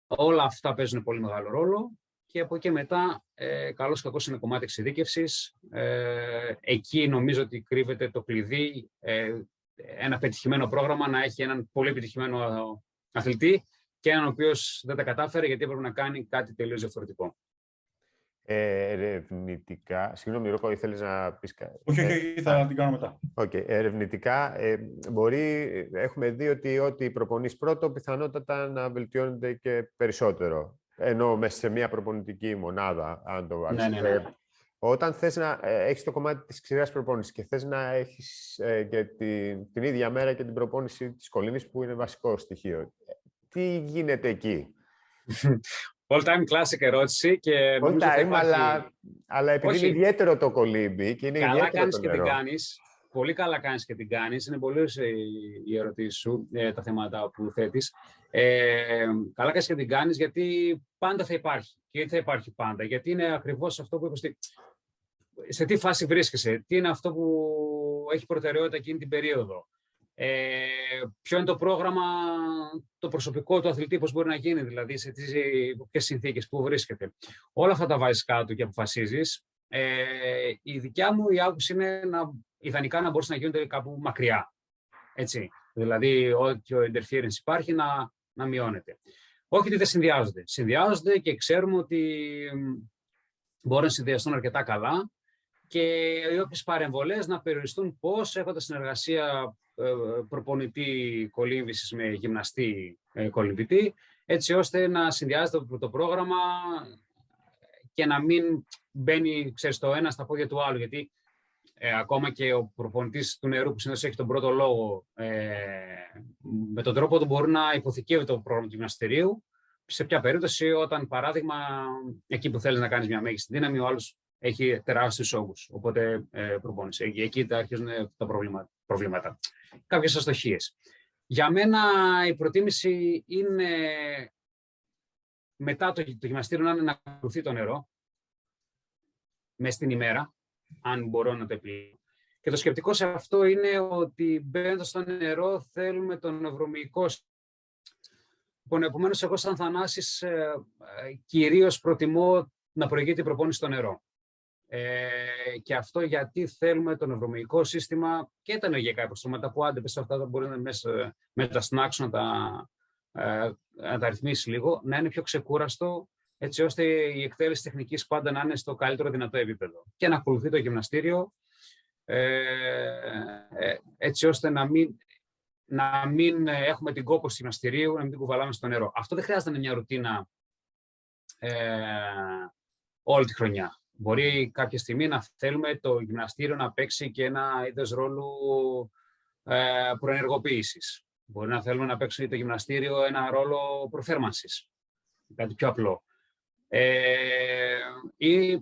όλα αυτά παίζουν πολύ μεγάλο ρόλο και από εκεί και μετά καλώς κακώς είναι κομμάτι εξειδίκευσης. Εκεί νομίζω ότι κρύβεται το κλειδί, ένα πετυχημένο πρόγραμμα να έχει έναν πολύ επιτυχημένο αθλητή και έναν ο οποίος δεν τα κατάφερε γιατί έπρεπε να κάνει κάτι τελείως διαφορετικό. Ερευνητικά, συγγνώμη Ρόκο, ήθελες να πεις κάτι? Όχι, θα την κάνω μετά. Ερευνητικά, έχουμε δει ότι ό,τι προπονείς πρώτο πιθανότατα να βελτιώνεται και περισσότερο. Ενώ μέσα σε μια προπονητική μονάδα, αν το βάλεις. Ναι. Όταν θες να έχεις το κομμάτι της ξηράς προπόνησης και θες να έχεις και την ίδια μέρα και την προπόνηση της κολύμβης που είναι βασικό στοιχείο, τι γίνεται εκεί? All time classic ερώτηση. Και all time, αλλά επειδή είναι ιδιαίτερο το κολύμπι και είναι ιδιαίτερο το νερό. Καλά κάνεις και την κάνεις. Πολύ καλά κάνεις και την κάνεις. Είναι πολύ οι ερωτήσεις σου, τα θέματα που θέτεις. Καλά κάνεις και την κάνεις, γιατί πάντα θα υπάρχει. Και θα υπάρχει πάντα. Γιατί είναι ακριβώς αυτό που είπες. Σε τι φάση βρίσκεσαι, τι είναι αυτό που έχει προτεραιότητα εκείνη την περίοδο. Ποιο είναι το πρόγραμμα, το προσωπικό του αθλητή, πώς μπορεί να γίνει, δηλαδή, σε ποιες συνθήκες, πού βρίσκεται. Όλα αυτά τα βάζεις κάτω και αποφασίζεις. Η δικιά μου η άποψη είναι ιδανικά να μπορούσαν να γίνονται κάπου μακριά. Έτσι. Δηλαδή, ό,τι interference υπάρχει να μειώνεται. Όχι ότι δεν συνδυάζονται. Συνδυάζονται και ξέρουμε ότι μπορούν να συνδυαστούν αρκετά καλά και οι όποιες παρεμβολές να περιοριστούν πώς έχοντα συνεργασία προπονητή κολύμβησης με γυμναστή κολυμβητή, έτσι ώστε να συνδυάζεται το πρόγραμμα και να μην μπαίνει, ξέρεις, το ένα στα πόδια του άλλου, γιατί ακόμα και ο προπονητής του νερού που συνήθως έχει τον πρώτο λόγο, με τον τρόπο του μπορεί να υποθηκεύει το πρόγραμμα του γυμναστηρίου. Σε ποια περίπτωση, όταν, παράδειγμα, εκεί που θέλεις να κάνεις μια μέγιστη δύναμη, ο άλλος έχει τεράστιους όγκους. Οπότε προπόνηση. Εκεί τα αρχίζουν τα προβλήματα. Κάποιες αστοχίες. Για μένα η προτίμηση είναι μετά το γυμναστήριο να είναι να ακολουθεί το νερό μες στην ημέρα, αν μπορώ να το επιλέξω. Και το σκεπτικό σε αυτό είναι ότι μπαίνοντας στο νερό θέλουμε τον ευρωμυϊκό. Επομένως, εγώ σαν Θανάσης κυρίως προτιμώ να προηγείται η προπόνηση στο νερό. Και αυτό γιατί θέλουμε το νευρομυϊκό σύστημα και τα νεογειακά υποστρώματα που άντε πες αυτά τα μπορεί να με τα snacks να τα ρυθμίσει λίγο, να είναι πιο ξεκούραστο, έτσι ώστε η εκτέλεση τεχνικής πάντα να είναι στο καλύτερο δυνατό επίπεδο και να ακολουθεί το γυμναστήριο, έτσι ώστε να μην έχουμε την κόπο του γυμναστηρίου, να μην την κουβαλάμε στο νερό. Αυτό δεν χρειάζεται να είναι μια ρουτίνα όλη τη χρονιά. Μπορεί κάποια στιγμή να θέλουμε το γυμναστήριο να παίξει και ένα είδος ρόλου προενεργοποίησης. Μπορεί να θέλουμε να παίξει το γυμναστήριο ένα ρόλο προθέρμανσης, κάτι πιο απλό. Ή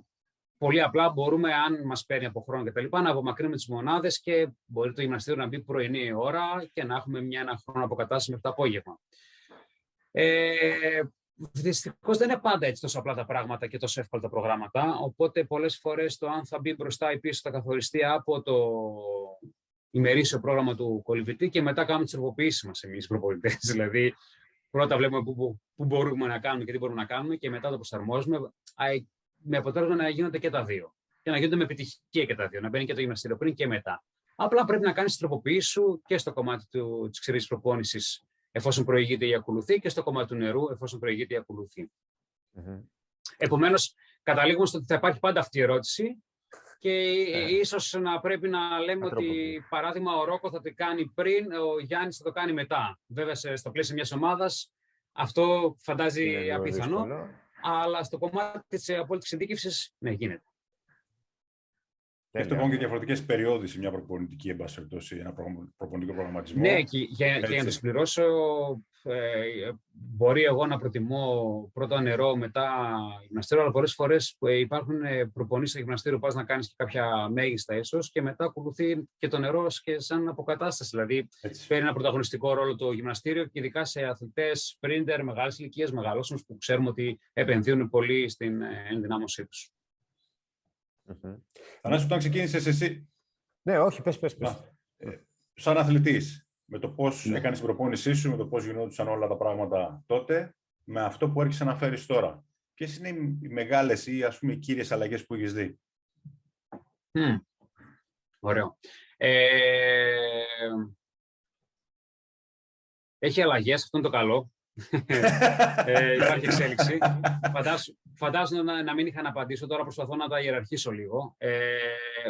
πολύ απλά μπορούμε, αν μας παίρνει από χρόνο κτλ., να απομακρύνουμε τις μονάδες και μπορεί το γυμναστήριο να μπει πρωινή ώρα και να έχουμε ένα χρόνο αποκατάσταση μέχρι το απόγευμα. Δυστυχώς δεν είναι πάντα έτσι τόσο απλά τα πράγματα και τόσο εύκολα τα προγράμματα. Οπότε πολλές φορές το αν θα μπει μπροστά ή πίσω θα καθοριστεί από το ημερήσιο πρόγραμμα του κολυμβητή και μετά κάνουμε τις τροποποιήσεις μας εμείς οι προπονητές. Δηλαδή, πρώτα βλέπουμε πού μπορούμε να κάνουμε και τι μπορούμε να κάνουμε και μετά το προσαρμόζουμε. Με αποτέλεσμα να γίνονται και τα δύο. Και να γίνονται με επιτυχία και τα δύο. Να μπαίνει και το γυμναστήριο πριν και μετά. Απλά πρέπει να κάνεις τις τροποποιήσεις σου και στο κομμάτι της ξηρής προπόνησης, εφόσον προηγείται ή ακολουθεί, και στο κομμάτι του νερού, εφόσον προηγείται ή ακολουθεί. Mm-hmm. Επομένως, καταλήγουμε στο ότι θα υπάρχει πάντα αυτή η ερώτηση και ίσως να πρέπει να λέμε ότι, παράδειγμα, ο Ρόκο θα το κάνει πριν, ο Γιάννης θα το κάνει μετά. Βέβαια, στο πλαίσιο μιας ομάδας αυτό φαντάζει απίθανο, αλλά στο κομμάτι της απόλυτης συνδίκευσης, ναι, γίνεται. Γι' αυτό υπάρχουν και διαφορετικές περιόδους σε μια προπονητική εμπασχευτώση, ένα προπονητικό προγραμματισμό. Ναι, και για να το συμπληρώσω, μπορεί εγώ να προτιμώ πρώτα νερό, μετά γυμναστήριο, αλλά πολλές φορές υπάρχουν προπονήσεις στο γυμναστήριο που πας να κάνεις και κάποια μέγιστα ίσως και μετά ακολουθεί και το νερό και σαν αποκατάσταση. Δηλαδή, παίρνει ένα πρωταγωνιστικό ρόλο το γυμναστήριο και ειδικά σε αθλητές, σπρίντερ, μεγάλες ηλικίες, μεγαλόσωμους που ξέρουμε ότι επενδύουν πολύ στην ενδυνάμωσή τους. Mm-hmm. Θανάση, όταν ξεκίνησες εσύ. Ναι, όχι, πες. Σαν αθλητής, με το πώς έκανες την προπόνησή σου, με το πώς γινόντουσαν όλα τα πράγματα τότε, με αυτό που έρχεσαι να φέρεις τώρα. Ποιες είναι οι μεγάλες ή, ας πούμε, οι κύριες αλλαγές που έχεις δει? Ωραίο. Έχει αλλαγές, αυτό είναι το καλό. Υπάρχει εξέλιξη. Φαντάζομαι να μην είχα να απαντήσω, τώρα προσπαθώ να τα ιεραρχήσω λίγο.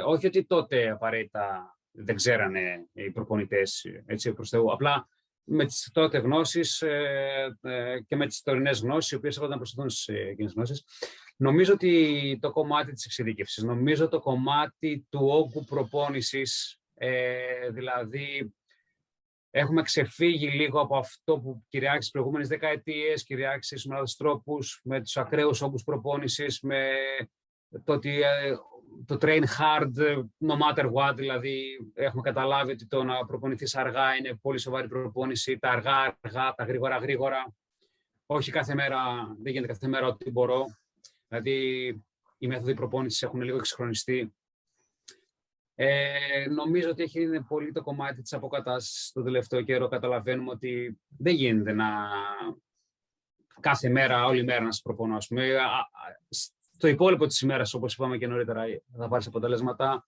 Όχι ότι τότε απαραίτητα δεν ξέρανε οι προπονητές, έτσι προς Θεού. Απλά με τις τότε γνώσεις και με τις τωρινές γνώσεις, οι οποίες έπρεπε να προσθεθούν στις εκείνες γνώσεις, νομίζω ότι το κομμάτι της εξειδίκευσης, νομίζω το κομμάτι του όγκου προπόνησης, δηλαδή Έχουμε ξεφύγει λίγο από αυτό που κυριάρχησε τις προηγούμενες δεκαετίες, κυριάρχησε στους μονάδες τρόπους, με τους ακραίους όγκους προπόνησης, με το ότι το train hard, no matter what, δηλαδή έχουμε καταλάβει ότι το να προπονηθείς αργά είναι πολύ σοβαρή προπόνηση, τα αργά, τα γρήγορα. Όχι κάθε μέρα, δεν γίνεται κάθε μέρα ό,τι μπορώ. Δηλαδή οι μέθοδοι προπόνησης έχουν λίγο εξυγχρονιστεί. Νομίζω ότι είναι πολύ το κομμάτι της αποκατάστασης το τελευταίο καιρό. Καταλαβαίνουμε ότι δεν γίνεται να κάθε μέρα, όλη μέρα να σε προπονώ. Στο υπόλοιπο της ημέρας, όπως είπαμε και νωρίτερα, θα πάρεις αποτελέσματα.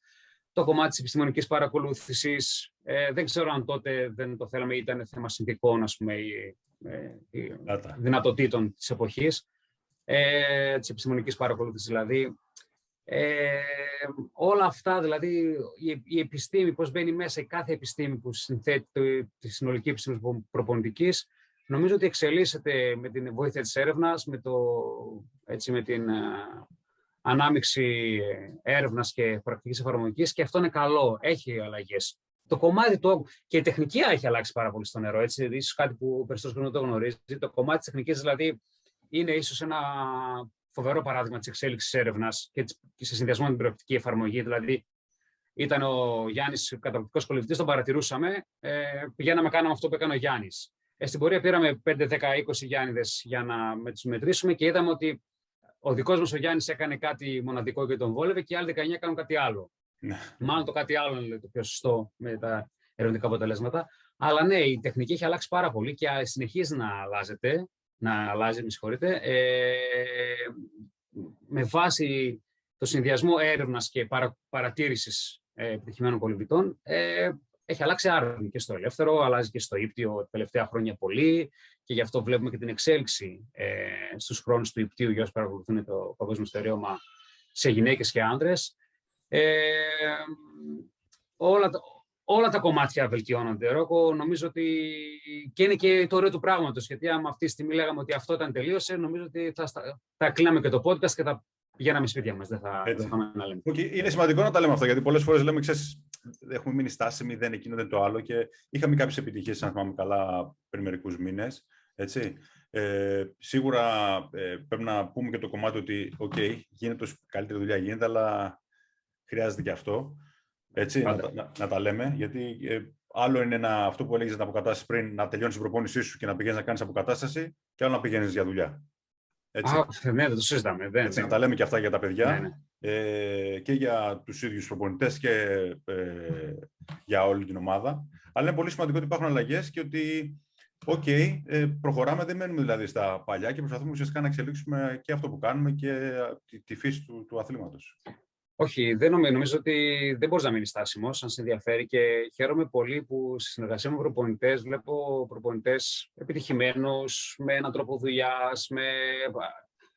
Το κομμάτι της επιστημονικής παρακολούθησης, δεν ξέρω αν τότε δεν το θέλαμε, ήταν θέμα συνθηκών, ή δυνατοτήτων της εποχής, της επιστημονικής παρακολούθησης δηλαδή. Όλα αυτά, δηλαδή η επιστήμη, πώς μπαίνει μέσα η κάθε επιστήμη που συνθέτει τη συνολική επιστήμη προπονητικής, νομίζω ότι εξελίσσεται με την βοήθεια της έρευνας, με την ανάμειξη έρευνας και πρακτικής εφαρμογής, και αυτό είναι καλό, έχει αλλαγές. Το κομμάτι του, και η τεχνική έχει αλλάξει πάρα πολύ στο νερό, έτσι, ίσως κάτι που περισσότερο δεν το γνωρίζει. Το κομμάτι της τεχνικής δηλαδή είναι ίσως ένα φοβερό παράδειγμα της εξέλιξης έρευνας και σε συνδυασμό με την πρακτική εφαρμογή. Δηλαδή, ήταν ο Γιάννης καταπληκτικός κολυβητής, τον παρατηρούσαμε. Πηγαίναμε, κάναμε αυτό που έκανε ο Γιάννης. Στην πορεία πήραμε 5, 10, 20 Γιάννηδες για να τους μετρήσουμε και είδαμε ότι ο δικός μας ο Γιάννης έκανε κάτι μοναδικό και τον βόλευε και οι άλλοι 19 κάνουν κάτι άλλο. Μάλλον το κάτι άλλο είναι το πιο σωστό με τα ερευνητικά αποτελέσματα. Αλλά ναι, η τεχνική έχει αλλάξει πάρα πολύ και συνεχίζει να αλλάζεται. Με βάση το συνδυασμό έρευνας και παρατήρησης επιτυχημένων κολυβητών, έχει αλλάξει άρδιν και στο ελεύθερο, αλλάζει και στο ύπτιο τα τελευταία χρόνια πολύ, και γι' αυτό βλέπουμε και την εξέλιξη στους χρόνους του ύπτιου για όσους παρακολουθούν το παγκόσμιο στερέωμα σε γυναίκες και άντρες. Όλα τα κομμάτια βελτιώνονται, Ρόκο. Νομίζω ότι και είναι και το ωραίο του πράγματος. Γιατί αν αυτή τη στιγμή λέγαμε ότι αυτό ήταν τελείωσε, νομίζω ότι θα κλείναμε και το podcast και θα πηγαίναμε σπίτια μας. Δεν θα πάμε να λέμε. Okay. Είναι σημαντικό να τα λέμε αυτά, γιατί πολλές φορές λέμε, ξέρεις, έχουμε μείνει στάσιμοι, δεν εκείνο, δεν το άλλο. Και είχαμε κάποιες επιτυχίες, αν θυμάμαι καλά, πριν μερικούς μήνες. Σίγουρα πρέπει να πούμε και το κομμάτι ότι, OK, γίνεται καλύτερη δουλειά γίνεται, αλλά χρειάζεται και αυτό. Έτσι, να τα λέμε, γιατί άλλο είναι αυτό που έλεγες να αποκατάσταση πριν, να τελειώνεις την προπόνησή σου και να πηγαίνεις να κάνεις αποκατάσταση, και άλλο να πηγαίνεις για δουλειά. Ναι, δεν το συζητάμε. Να τα λέμε και αυτά για τα παιδιά, και για τους ίδιους προπονητές και για όλη την ομάδα. Αλλά είναι πολύ σημαντικό ότι υπάρχουν αλλαγές και ότι προχωράμε, δεν μένουμε δηλαδή στα παλιά και προσπαθούμε ουσιαστικά να εξελίξουμε και αυτό που κάνουμε και τη φύση του αθλήματος. Όχι, δεν νομίζω ότι δεν μπορείς να μείνεις στάσιμος, αν σε ενδιαφέρει, και χαίρομαι πολύ που στη συνεργασία με προπονητές βλέπω προπονητές επιτυχημένους, με έναν τρόπο δουλειάς, με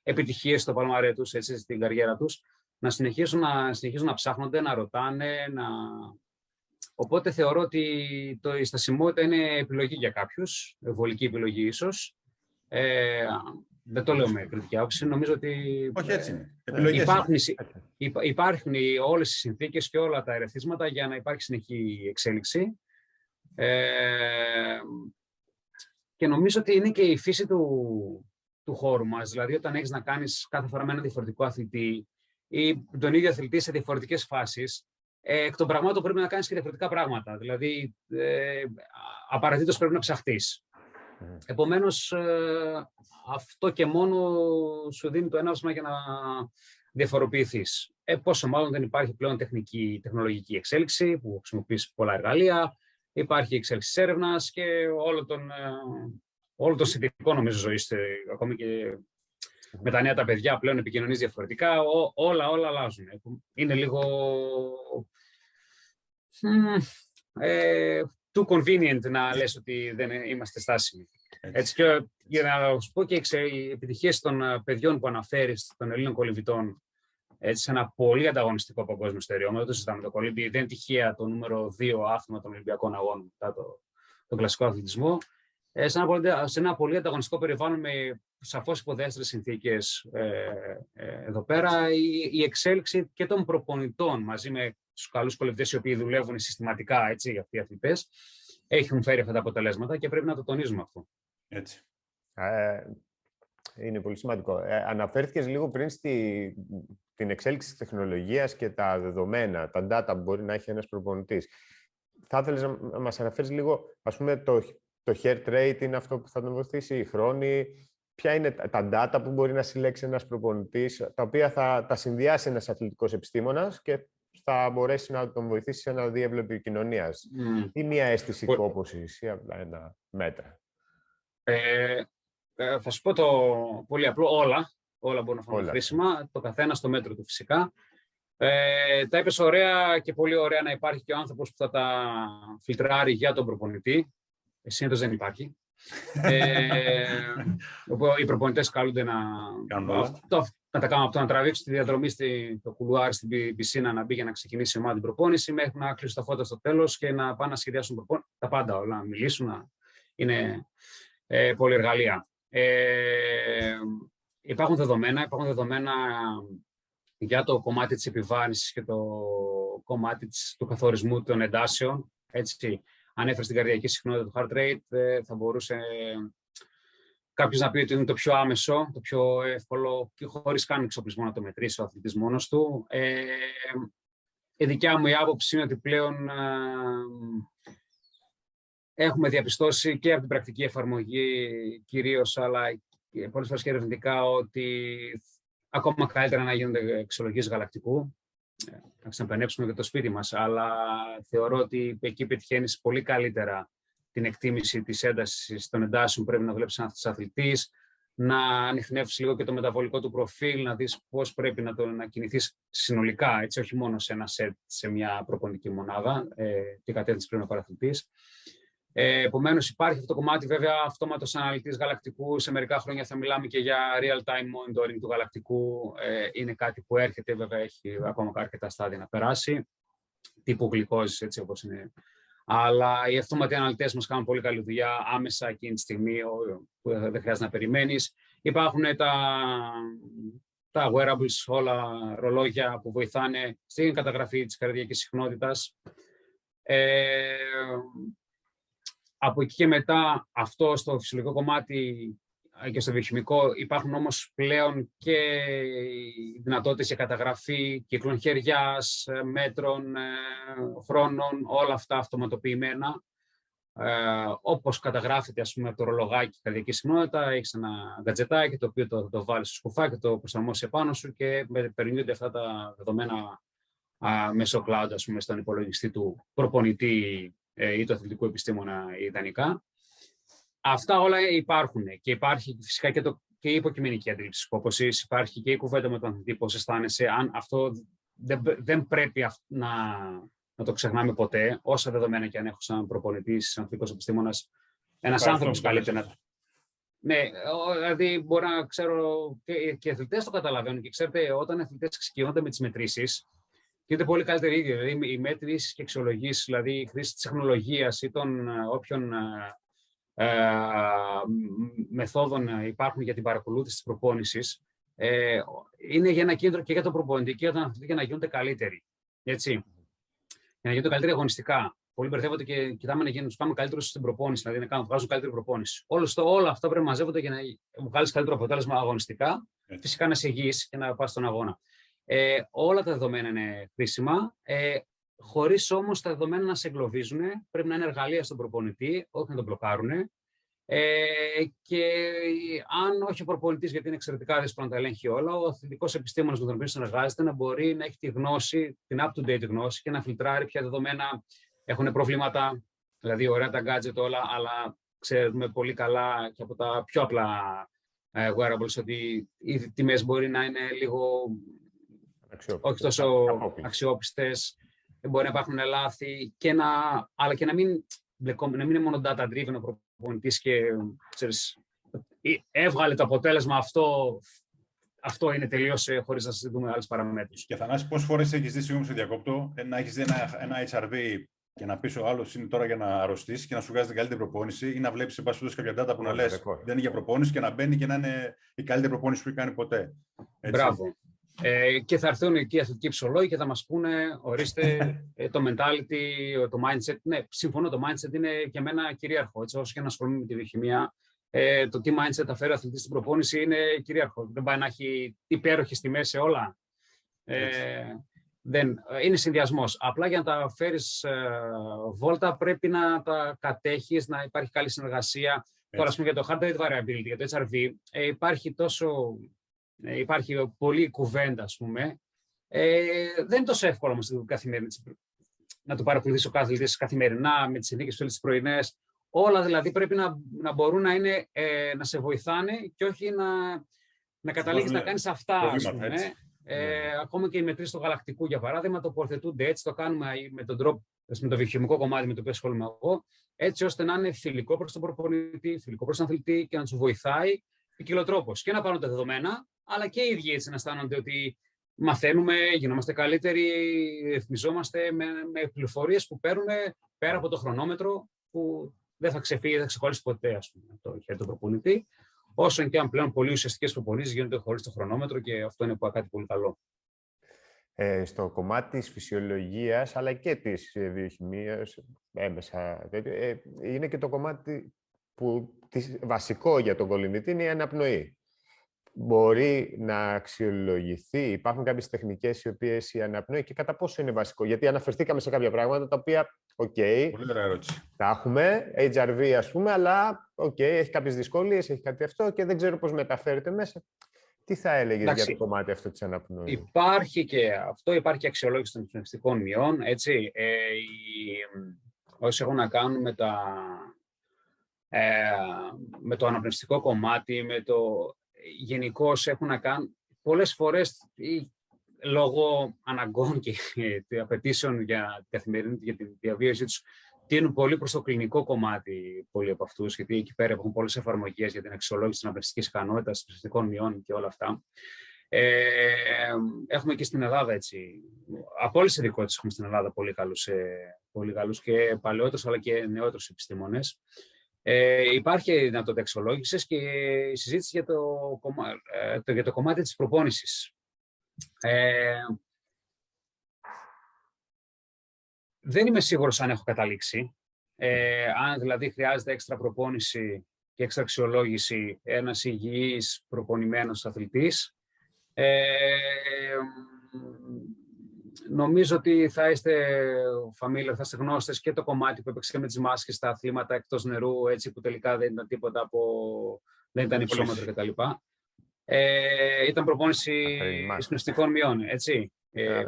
επιτυχίες στο παλμαρέ τους, έτσι, στην καριέρα τους, να συνεχίζουν να ψάχνονται, να ρωτάνε, Οπότε θεωρώ ότι η στασιμότητα είναι επιλογή για κάποιους, βολική επιλογή ίσως. Δεν το λέω με κριτική άποψη. Νομίζω ότι υπάρχουν όλες οι συνθήκες και όλα τα ερεθίσματα για να υπάρχει συνεχή εξέλιξη. Και νομίζω ότι είναι και η φύση του χώρου μας. Δηλαδή, όταν έχεις να κάνεις κάθε φορά με ένα διαφορετικό αθλητή ή τον ίδιο αθλητή σε διαφορετικές φάσεις, εκ των πραγμάτων πρέπει να κάνεις και διαφορετικά πράγματα. Δηλαδή, απαραίτητος πρέπει να ψαχτείς. Επομένως, αυτό και μόνο σου δίνει το έναυσμα για να διαφοροποιηθείς. Πόσο μάλλον δεν υπάρχει πλέον τεχνολογική εξέλιξη που χρησιμοποιείς πολλά εργαλεία, υπάρχει εξέλιξη της έρευνας και όλο το συνδυασμό, νομίζω, ζωής. Ακόμη και με τα νέα τα παιδιά πλέον επικοινωνείς διαφορετικά, όλα αλλάζουν. Είναι λίγο too convenient να λες ότι δεν είμαστε στάσιμοι. Έτσι, και για να σου πω, και οι επιτυχίες των παιδιών που αναφέρεις, των Ελλήνων κολυβητών, σε ένα πολύ ανταγωνιστικό παγκόσμιο στερεώμα, δεν το συζητάμε το κολύμπι, δεν είναι τυχαία το νούμερο 2 άθλημα των Ολυμπιακών Αγώνων μετά τον κλασικό αθλητισμό, σε ένα πολύ ανταγωνιστικό περιβάλλον με σαφώς υποδέστερες συνθήκες. Εδώ πέρα η εξέλιξη και των προπονητών μαζί με τους καλούς κολυβητές, οι οποίοι δουλεύουν συστηματικά, έτσι, αυτοί οι αθλητές, έχουν φέρει αυτά τα αποτελέσματα και πρέπει να το τονίζουμε αυτό. Έτσι. Είναι πολύ σημαντικό. Αναφέρθηκες λίγο πριν στην εξέλιξη της τεχνολογίας και τα δεδομένα, τα data που μπορεί να έχει ένας προπονητής. Θα ήθελες να μας αναφέρεις λίγο, ας πούμε, το hair trait είναι αυτό που θα τον βοηθήσει, η χρόνη, ποια είναι τα data που μπορεί να συλλέξει ένας προπονητής, τα οποία θα τα συνδυάσει ένας αθλητικός επιστήμονας και θα μπορέσει να τον βοηθήσει σε ένα διεύλο επικοινωνίας ή μια αίσθηση κόπωσης ή απλά ένα μέτρα. Θα σου πω το πολύ απλό, όλα μπορούν να φανούν χρήσιμα, το καθένα στο μέτρο του φυσικά. Τα είπες ωραία και πολύ ωραία να υπάρχει και ο άνθρωπος που θα τα φιλτράρει για τον προπονητή. Συνήθως δεν υπάρχει. Οι προπονητές καλούνται να τα κάνουν από το να τραβήξουν τη διαδρομή στο κουλουάρι, στην πισίνα, να μπει για να ξεκινήσει η ομάδα την προπόνηση, μέχρι να κλείσουν τα φώτα στο τέλος και να πάνε να σχεδιάσουν προπόνηση. Τα πάντα όλα, να μιλήσουν, είναι πολυεργαλεία. Υπάρχουν δεδομένα για το κομμάτι της επιβάρυνσης και το κομμάτι του καθορισμού των εντάσεων. Έτσι, αν έφερε στην καρδιακή συχνότητα του heart rate, θα μπορούσε κάποιος να πει ότι είναι το πιο άμεσο, το πιο εύκολο, και χωρίς καν εξοπλισμό να το μετρήσει ο αθλητής μόνος του. Η δικιά μου η άποψη είναι ότι πλέον έχουμε διαπιστώσει και από την πρακτική εφαρμογή κυρίως, αλλά πολλές φορές και ερευνητικά, ότι ακόμα καλύτερα να γίνονται εξολογίες γαλακτικού. Να ξαναπενέψουμε και το σπίτι μας, αλλά θεωρώ ότι εκεί πετυχαίνεις πολύ καλύτερα την εκτίμηση της έντασης των εντάσεων που πρέπει να δουλέψεις ένας αθλητής, να ανιχνεύσεις λίγο και το μεταβολικό του προφίλ, να δεις πώς πρέπει να κινηθείς συνολικά, έτσι, όχι μόνο σε ένα σετ, σε μια προπονητική μονάδα, τι κατεύθυνση πρέπει να πάρει ο αθλητής. Επομένως, υπάρχει αυτό το κομμάτι, βέβαια, αυτόματος αναλυτής γαλακτικού. Σε μερικά χρόνια θα μιλάμε και για real-time monitoring του γαλακτικού. Είναι κάτι που έρχεται, βέβαια, έχει ακόμα αρκετά στάδια να περάσει, τύπου γλυκόζης, έτσι όπως είναι. Αλλά οι αυτόματοι αναλυτές μας κάνουν πολύ καλή δουλειά άμεσα εκείνη τη στιγμή που δεν χρειάζεται να περιμένεις. Υπάρχουν τα wearables, όλα ρολόγια που βοηθάνε στην καταγραφή της καρδιακής συχνότητας. Από εκεί και μετά, αυτό στο φυσιολογικό κομμάτι και στο βιοχημικό, υπάρχουν όμως πλέον και οι δυνατότητες για καταγραφή κύκλων χεριάς, μέτρων, χρόνων, όλα αυτά αυτοματοποιημένα. Όπως καταγράφεται, ας πούμε, από το ρολογάκι καρδιακή συχνότητα, έχεις ένα γκατζετάκι το οποίο το βάλεις στο σκουφάκι, το προσαρμόσεις επάνω σου και περνιούνται αυτά τα δεδομένα μέσω cloud, ας πούμε, στον υπολογιστή του προπονητή ή του αθλητικού επιστήμονα ιδανικά. Αυτά όλα υπάρχουν και υπάρχει φυσικά και η υποκειμενική αντίληψη της κόπωσης, υπάρχει και η κουβέντα με τον αθλητή, πώς αισθάνεσαι. Αν αυτό δεν πρέπει να το ξεχνάμε ποτέ, όσα δεδομένα και αν έχω σαν προπονητής, σαν αθλητικός επιστήμονας, ένας άνθρωπος καλείται να... Ναι, δηλαδή μπορώ να ξέρω, και οι αθλητές το καταλαβαίνουν και ξέρετε, όταν οι αθλητές ξεκινούνται με τις μετρήσεις, και είναι πολύ καλύτερη ίδια, δηλαδή οι μέτρησεις και αξιολογήσεις, δηλαδή η χρήση της τεχνολογίας ή των όποιων μεθόδων υπάρχουν για την παρακολούθηση της προπόνησης, είναι για ένα κίνητρο και για τον προπονητή και για να γίνονται καλύτεροι. Έτσι. Για να γίνονται καλύτεροι αγωνιστικά. Πολλοί μπερδεύονται και κοιτάμε να τους κάνουμε καλύτερους στην προπόνηση, δηλαδή να βγάζουν καλύτερη προπόνηση. Όλα αυτά πρέπει να μαζεύονται για να βγάλεις καλύτερο αποτέλεσμα αγωνιστικά, φυσικά να σε υγιείς και να πας στον αγώνα. Όλα τα δεδομένα είναι χρήσιμα, χωρίς όμως τα δεδομένα να σε εγκλωβίζουν. Πρέπει να είναι εργαλεία στον προπονητή, όχι να τον μπλοκάρουν. Και αν όχι ο προπονητής, γιατί είναι εξαιρετικά δύσκολο να τα ελέγχει όλα, ο αθλητικός επιστήμονας με τον οποίο συνεργάζεται να μπορεί να έχει τη γνώση, την up-to-date γνώση και να φιλτράρει ποια δεδομένα έχουν προβλήματα. Δηλαδή, ωραία τα gadget όλα, αλλά ξέρουμε πολύ καλά και από τα πιο απλά wearables ότι οι τιμές μπορεί να είναι λίγο. Όχι τόσο αξιόπιστες, μπορεί να υπάρχουν λάθη, αλλά και να μην είναι μόνο data-driven ο προπονητής και ξέρεις, έβγαλε το αποτέλεσμα αυτό είναι τελείως χωρίς να συζητούμε άλλες παραμέτρους. Και Θανάση, πόσες φορές έχεις δει, συγγνώμη σε διακόπτω, να έχεις δει ένα HRV και να πεις ο άλλος είναι τώρα για να αρρωστήσει και να σου βγάζει την καλύτερη προπόνηση ή να βλέπεις κάποια data που να λες δεν είναι για προπόνηση και να μπαίνει και να είναι η καλύτερη προπόνηση που έχει κάνει ποτέ. Έτσι. Μπράβο. Και θα έρθουν εκεί οι αθλητικοί ψυχολόγοι και θα μας πούνε, ορίστε, το mentality, το mindset. Ναι, συμφωνώ, το mindset είναι για μένα κυρίαρχο. Έτσι, όσο και να ασχολούμαι με τη βιοχημία, το τι mindset θα φέρει ο αθλητής στην προπόνηση είναι κυρίαρχο. Δεν πάει να έχει υπέροχες τιμές σε όλα. Είναι συνδυασμός. Απλά για να τα φέρεις βόλτα πρέπει να τα κατέχεις, να υπάρχει καλή συνεργασία. Έτσι. Τώρα, ας πούμε, για το hard rate variability, για το HRV, υπάρχει πολλή κουβέντα, ας πούμε. Δεν είναι τόσο εύκολο όμως να το παρακολουθήσει ο κάθε αθλητής καθημερινά, με τις συνθήκες του, τις πρωινές. Όλα δηλαδή πρέπει να μπορούν να, είναι, να σε βοηθάνε και όχι να καταλήγεις να κάνεις αυτά, ας πούμε. Ακόμα και οι μετρήσεις του γαλακτικού, για παράδειγμα, τοποθετούνται έτσι, το κάνουμε με τον τρόπο, με το βιοχημικό κομμάτι με το οποίο ασχολούμαι εγώ, έτσι ώστε να είναι φιλικό προς τον προπονητή, φιλικό προς τον αθλητή και να τους βοηθάει ποικιλοτρόπως. Και να πάρουν τα δεδομένα, αλλά και οι ίδιοι έτσι να αισθάνονται ότι μαθαίνουμε, γινόμαστε καλύτεροι, ευθυμιζόμαστε με πληροφορίες που παίρνουμε πέρα από το χρονόμετρο, που δεν θα ξεφύγει, δεν ξεχωρίσει ποτέ, ας πούμε, το χέρι του προπονητή. Όσο και αν πλέον πολύ ουσιαστικές προπονήσεις γίνονται χωρίς το χρονόμετρο και αυτό είναι κάτι πολύ καλό. Στο κομμάτι της φυσιολογίας αλλά και της βιοχημίας, έμεσα, είναι και το κομμάτι που βασικό για τον κολυμβητή είναι η αναπνοή. Μπορεί να αξιολογηθεί, υπάρχουν κάποιες τεχνικές οι οποίες η αναπνοή και κατά πόσο είναι βασικό. Γιατί αναφερθήκαμε σε κάποια πράγματα τα οποία, πολύ ωραία ερώτηση. Τα έχουμε, HRV ας πούμε, αλλά έχει κάποιες δυσκολίες, έχει κάτι αυτό και δεν ξέρω πώς μεταφέρεται μέσα. Τι θα έλεγες για το κομμάτι αυτό της αναπνοής? Υπάρχει και αυτό, υπάρχει και αξιολόγηση των πνευστικών μειών, έτσι. Όσοι έχουν να κάνουν με με το αναπνευστικό κομμάτι, με το γενικώς έχουν να κάνουν πολλές φορές λόγω αναγκών και απαιτήσεων για την καθημερινή για τη διαβίωσή τους, τείνουν πολύ προς το κλινικό κομμάτι πολλοί από αυτούς, γιατί εκεί πέρα έχουν πολλές εφαρμογές για την αξιολόγηση της αναπνευστικής ικανότητας, των πνευστικών μειών και όλα αυτά. Έχουμε και στην Ελλάδα, έτσι, από όλες τις ειδικότητες έχουμε στην Ελλάδα πολύ καλούς και παλαιότερους αλλά και νεότερους επιστήμονες. Υπάρχει δυνατότητα αξιολόγησης και η συζήτηση για για το κομμάτι της προπόνησης. Δεν είμαι σίγουρος αν έχω καταλήξει. Αν δηλαδή χρειάζεται έξτρα προπόνηση και έξτρα αξιολόγηση ένας υγιής προπονημένος αθλητής, νομίζω ότι θα είστε γνώστες και το κομμάτι που έπαιξε με τις μάσκες στα αθλήματα εκτός νερού, έτσι, που τελικά δεν ήταν τίποτα δεν ήταν υψηλόμετρο κτλ. Ήταν προπόνηση πνευστικών μειών, έτσι.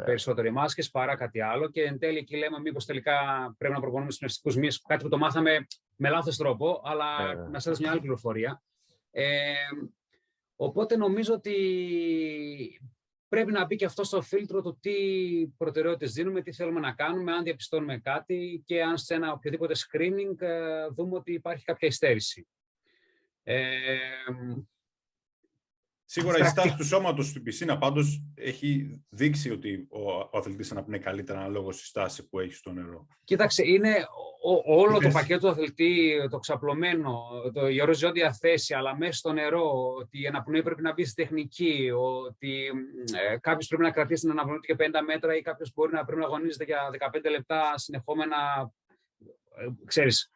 Περισσότεροι μάσκες παρά κάτι άλλο. Και εν τέλει εκεί λέμε μήπως τελικά πρέπει να προπονούμε στους πνευστικούς μυες, κάτι που το μάθαμε με λάθος τρόπο, αλλά μας έδωσε μια άλλη πληροφορία. Οπότε νομίζω ότι πρέπει να μπει και αυτό στο φίλτρο το τι προτεραιότητες δίνουμε, τι θέλουμε να κάνουμε, αν διαπιστώνουμε κάτι και αν σε ένα οποιοδήποτε screening δούμε ότι υπάρχει κάποια υστέρηση. Σίγουρα η στάση του σώματος στην πισίνα πάντως έχει δείξει ότι ο αθλητής αναπνέει καλύτερα ανάλογα στη στάση που έχει στο νερό. Κοίταξε, είναι όλο το πακέτο του αθλητή, το ξαπλωμένο, η οριζόντια θέση, αλλά μέσα στο νερό, ότι η αναπνοή πρέπει να μπει στη τεχνική, ότι κάποιος πρέπει να κρατήσει την αναπνοή του για 50 μέτρα ή κάποιος μπορεί να πρέπει να αγωνίζεται για 15 λεπτά συνεχόμενα, ξέρεις,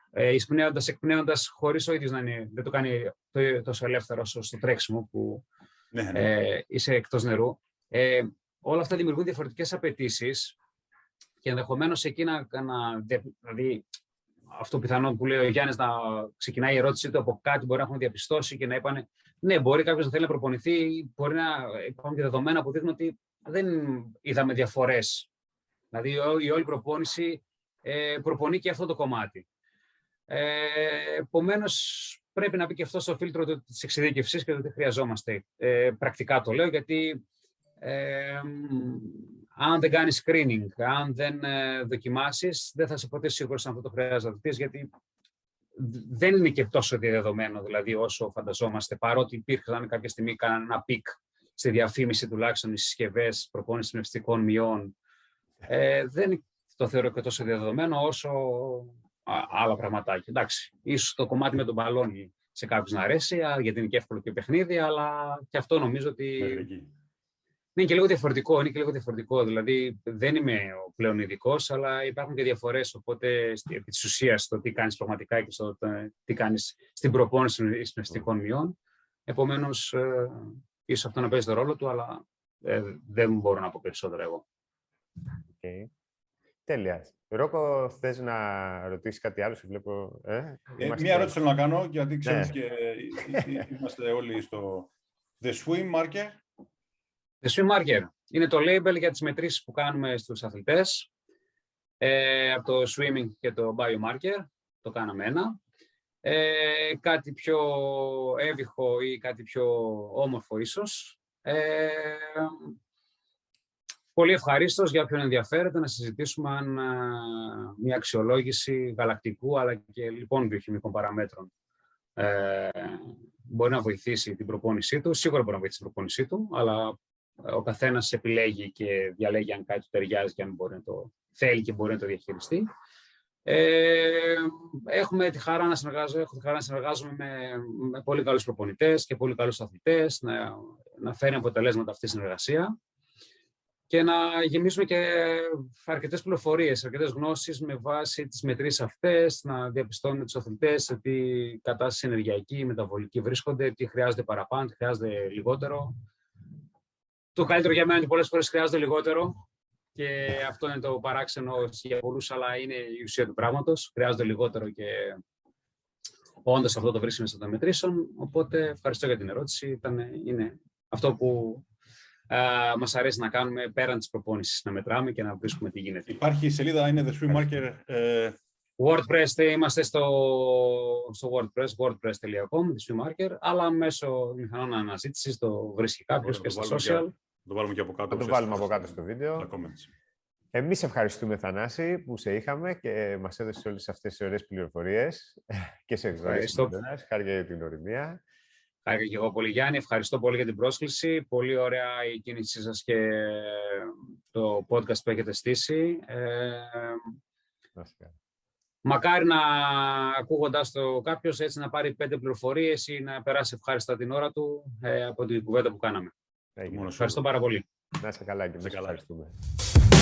εκπνέοντας χωρίς ο ίδιος να είναι, δεν το κάνει τόσο ελεύθερο όσο στο τρέξιμο που είσαι εκτός νερού. Όλα αυτά δημιουργούν διαφορετικές απαιτήσεις και ενδεχομένως εκεί δηλαδή, αυτό πιθανόν που λέει ο Γιάννης να ξεκινάει η ερώτησή του από κάτι μπορεί να έχουν διαπιστώσει και να είπανε ναι, μπορεί κάποιος να θέλει να προπονηθεί, μπορεί να υπάρχουν και δεδομένα που δείχνουν ότι δεν είδαμε διαφορές. Δηλαδή η όλη προπόνηση προπονεί και αυτό το κομμάτι. Επομένως, πρέπει να μπει και αυτό στο φίλτρο της εξειδίκευσης και το τι χρειαζόμαστε. Πρακτικά το λέω, γιατί αν δεν κάνεις screening, αν δεν δοκιμάσεις, δεν θα σε ποτέ σίγουρος αν αυτό το χρειάζεται, γιατί δεν είναι και τόσο διαδεδομένο δηλαδή, όσο φανταζόμαστε, παρότι υπήρχαν κάποια στιγμή ένα πικ στη διαφήμιση τουλάχιστον οι συσκευές προπόνησης πνευστικών μειών. Δεν το θεωρώ και τόσο διαδεδομένο όσο άλλα πραγματάκια. Εντάξει, ίσως το κομμάτι με τον μπαλόνι σε κάποιους να αρέσει, γιατί είναι και εύκολο και παιχνίδι, αλλά και αυτό νομίζω ότι Ναι, και λίγο διαφορετικό, είναι και λίγο διαφορετικό. Δηλαδή, δεν είμαι ο πλέον ειδικός, αλλά υπάρχουν και διαφορές. Οπότε, επί της ουσίας, το τι κάνεις πραγματικά και στο τι κάνεις στην προπόνηση συναισθητικών μειών. Επομένως, ίσως αυτό να παίζει το ρόλο του, αλλά δεν μπορώ να πω περισσότερο εγώ. Okay. Τέλεια. Ρόκο, θες να ρωτήσεις κάτι άλλο, σε βλέπω. Μία ερώτηση θέλω να κάνω, γιατί ξέρεις και είμαστε όλοι στο The Swim Marker. The Swim Marker είναι το label για τις μετρήσεις που κάνουμε στους αθλητές. Από το swimming και το biomarker, το κάναμε ένα. Κάτι πιο έβυχο ή κάτι πιο όμορφο ίσως. Πολύ ευχαρίστως για όποιον ενδιαφέρεται να συζητήσουμε αν μια αξιολόγηση γαλακτικού αλλά και λοιπόν βιοχημικών παραμέτρων μπορεί να βοηθήσει την προπόνησή του. Σίγουρα μπορεί να βοηθήσει την προπόνησή του, αλλά ο καθένας επιλέγει και διαλέγει αν κάτι του ταιριάζει και αν μπορεί να το θέλει και μπορεί να το διαχειριστεί. Έχουμε τη χαρά να συνεργάζομαι με πολύ καλούς προπονητές και πολύ καλούς αθλητές, να φέρει αποτελέσματα αυτή η συνεργασία και να γεμίσουμε και αρκετές πληροφορίες, αρκετές γνώσεις με βάση τις μετρήσεις αυτές, να διαπιστώνουμε τους αθλητές σε τι κατάσταση ενεργειακή, μεταβολική βρίσκονται, τι χρειάζεται παραπάνω, τι χρειάζεται λιγότερο. Το καλύτερο για μένα είναι ότι πολλές φορές χρειάζεται λιγότερο. Και αυτό είναι το παράξενο για πολλούς, αλλά είναι η ουσία του πράγματος. Χρειάζονται λιγότερο και όντως αυτό το βρίσκουμε στα μετρήσεων. Οπότε ευχαριστώ για την ερώτηση. Είναι αυτό που μας αρέσει να κάνουμε πέραν της προπόνησης, να μετράμε και να βρίσκουμε τι γίνεται. Υπάρχει η σελίδα, είναι The Swim Marker. WordPress, είμαστε στο WordPress.com, The Swim Marker, αλλά μέσω μηχανών αναζήτησης το βρίσκει κάποιος και στα social. Το βάλουμε και από κάτω. Το βάλουμε από κάτω στο βίντεο. Εμείς ευχαριστούμε, Θανάση, που σε είχαμε και μας έδωσες όλες αυτές τις ωραίες πληροφορίες και σε ευχαριστώ. Χάρηκα για την οριμία. Χάρηκα και εγώ πολύ, Γιάννη. Ευχαριστώ πολύ για την πρόσκληση. Πολύ ωραία η κίνησή σας και το podcast που έχετε στήσει. Μακάρι να ακούγοντας το κάποιος έτσι να πάρει 5 πληροφορίες ή να περάσει ευχάριστα την ώρα του από την κουβέντα που κάναμε. Ευχαριστώ πάρα πολύ. Να είσαι καλά και εμείς ευχαριστούμε.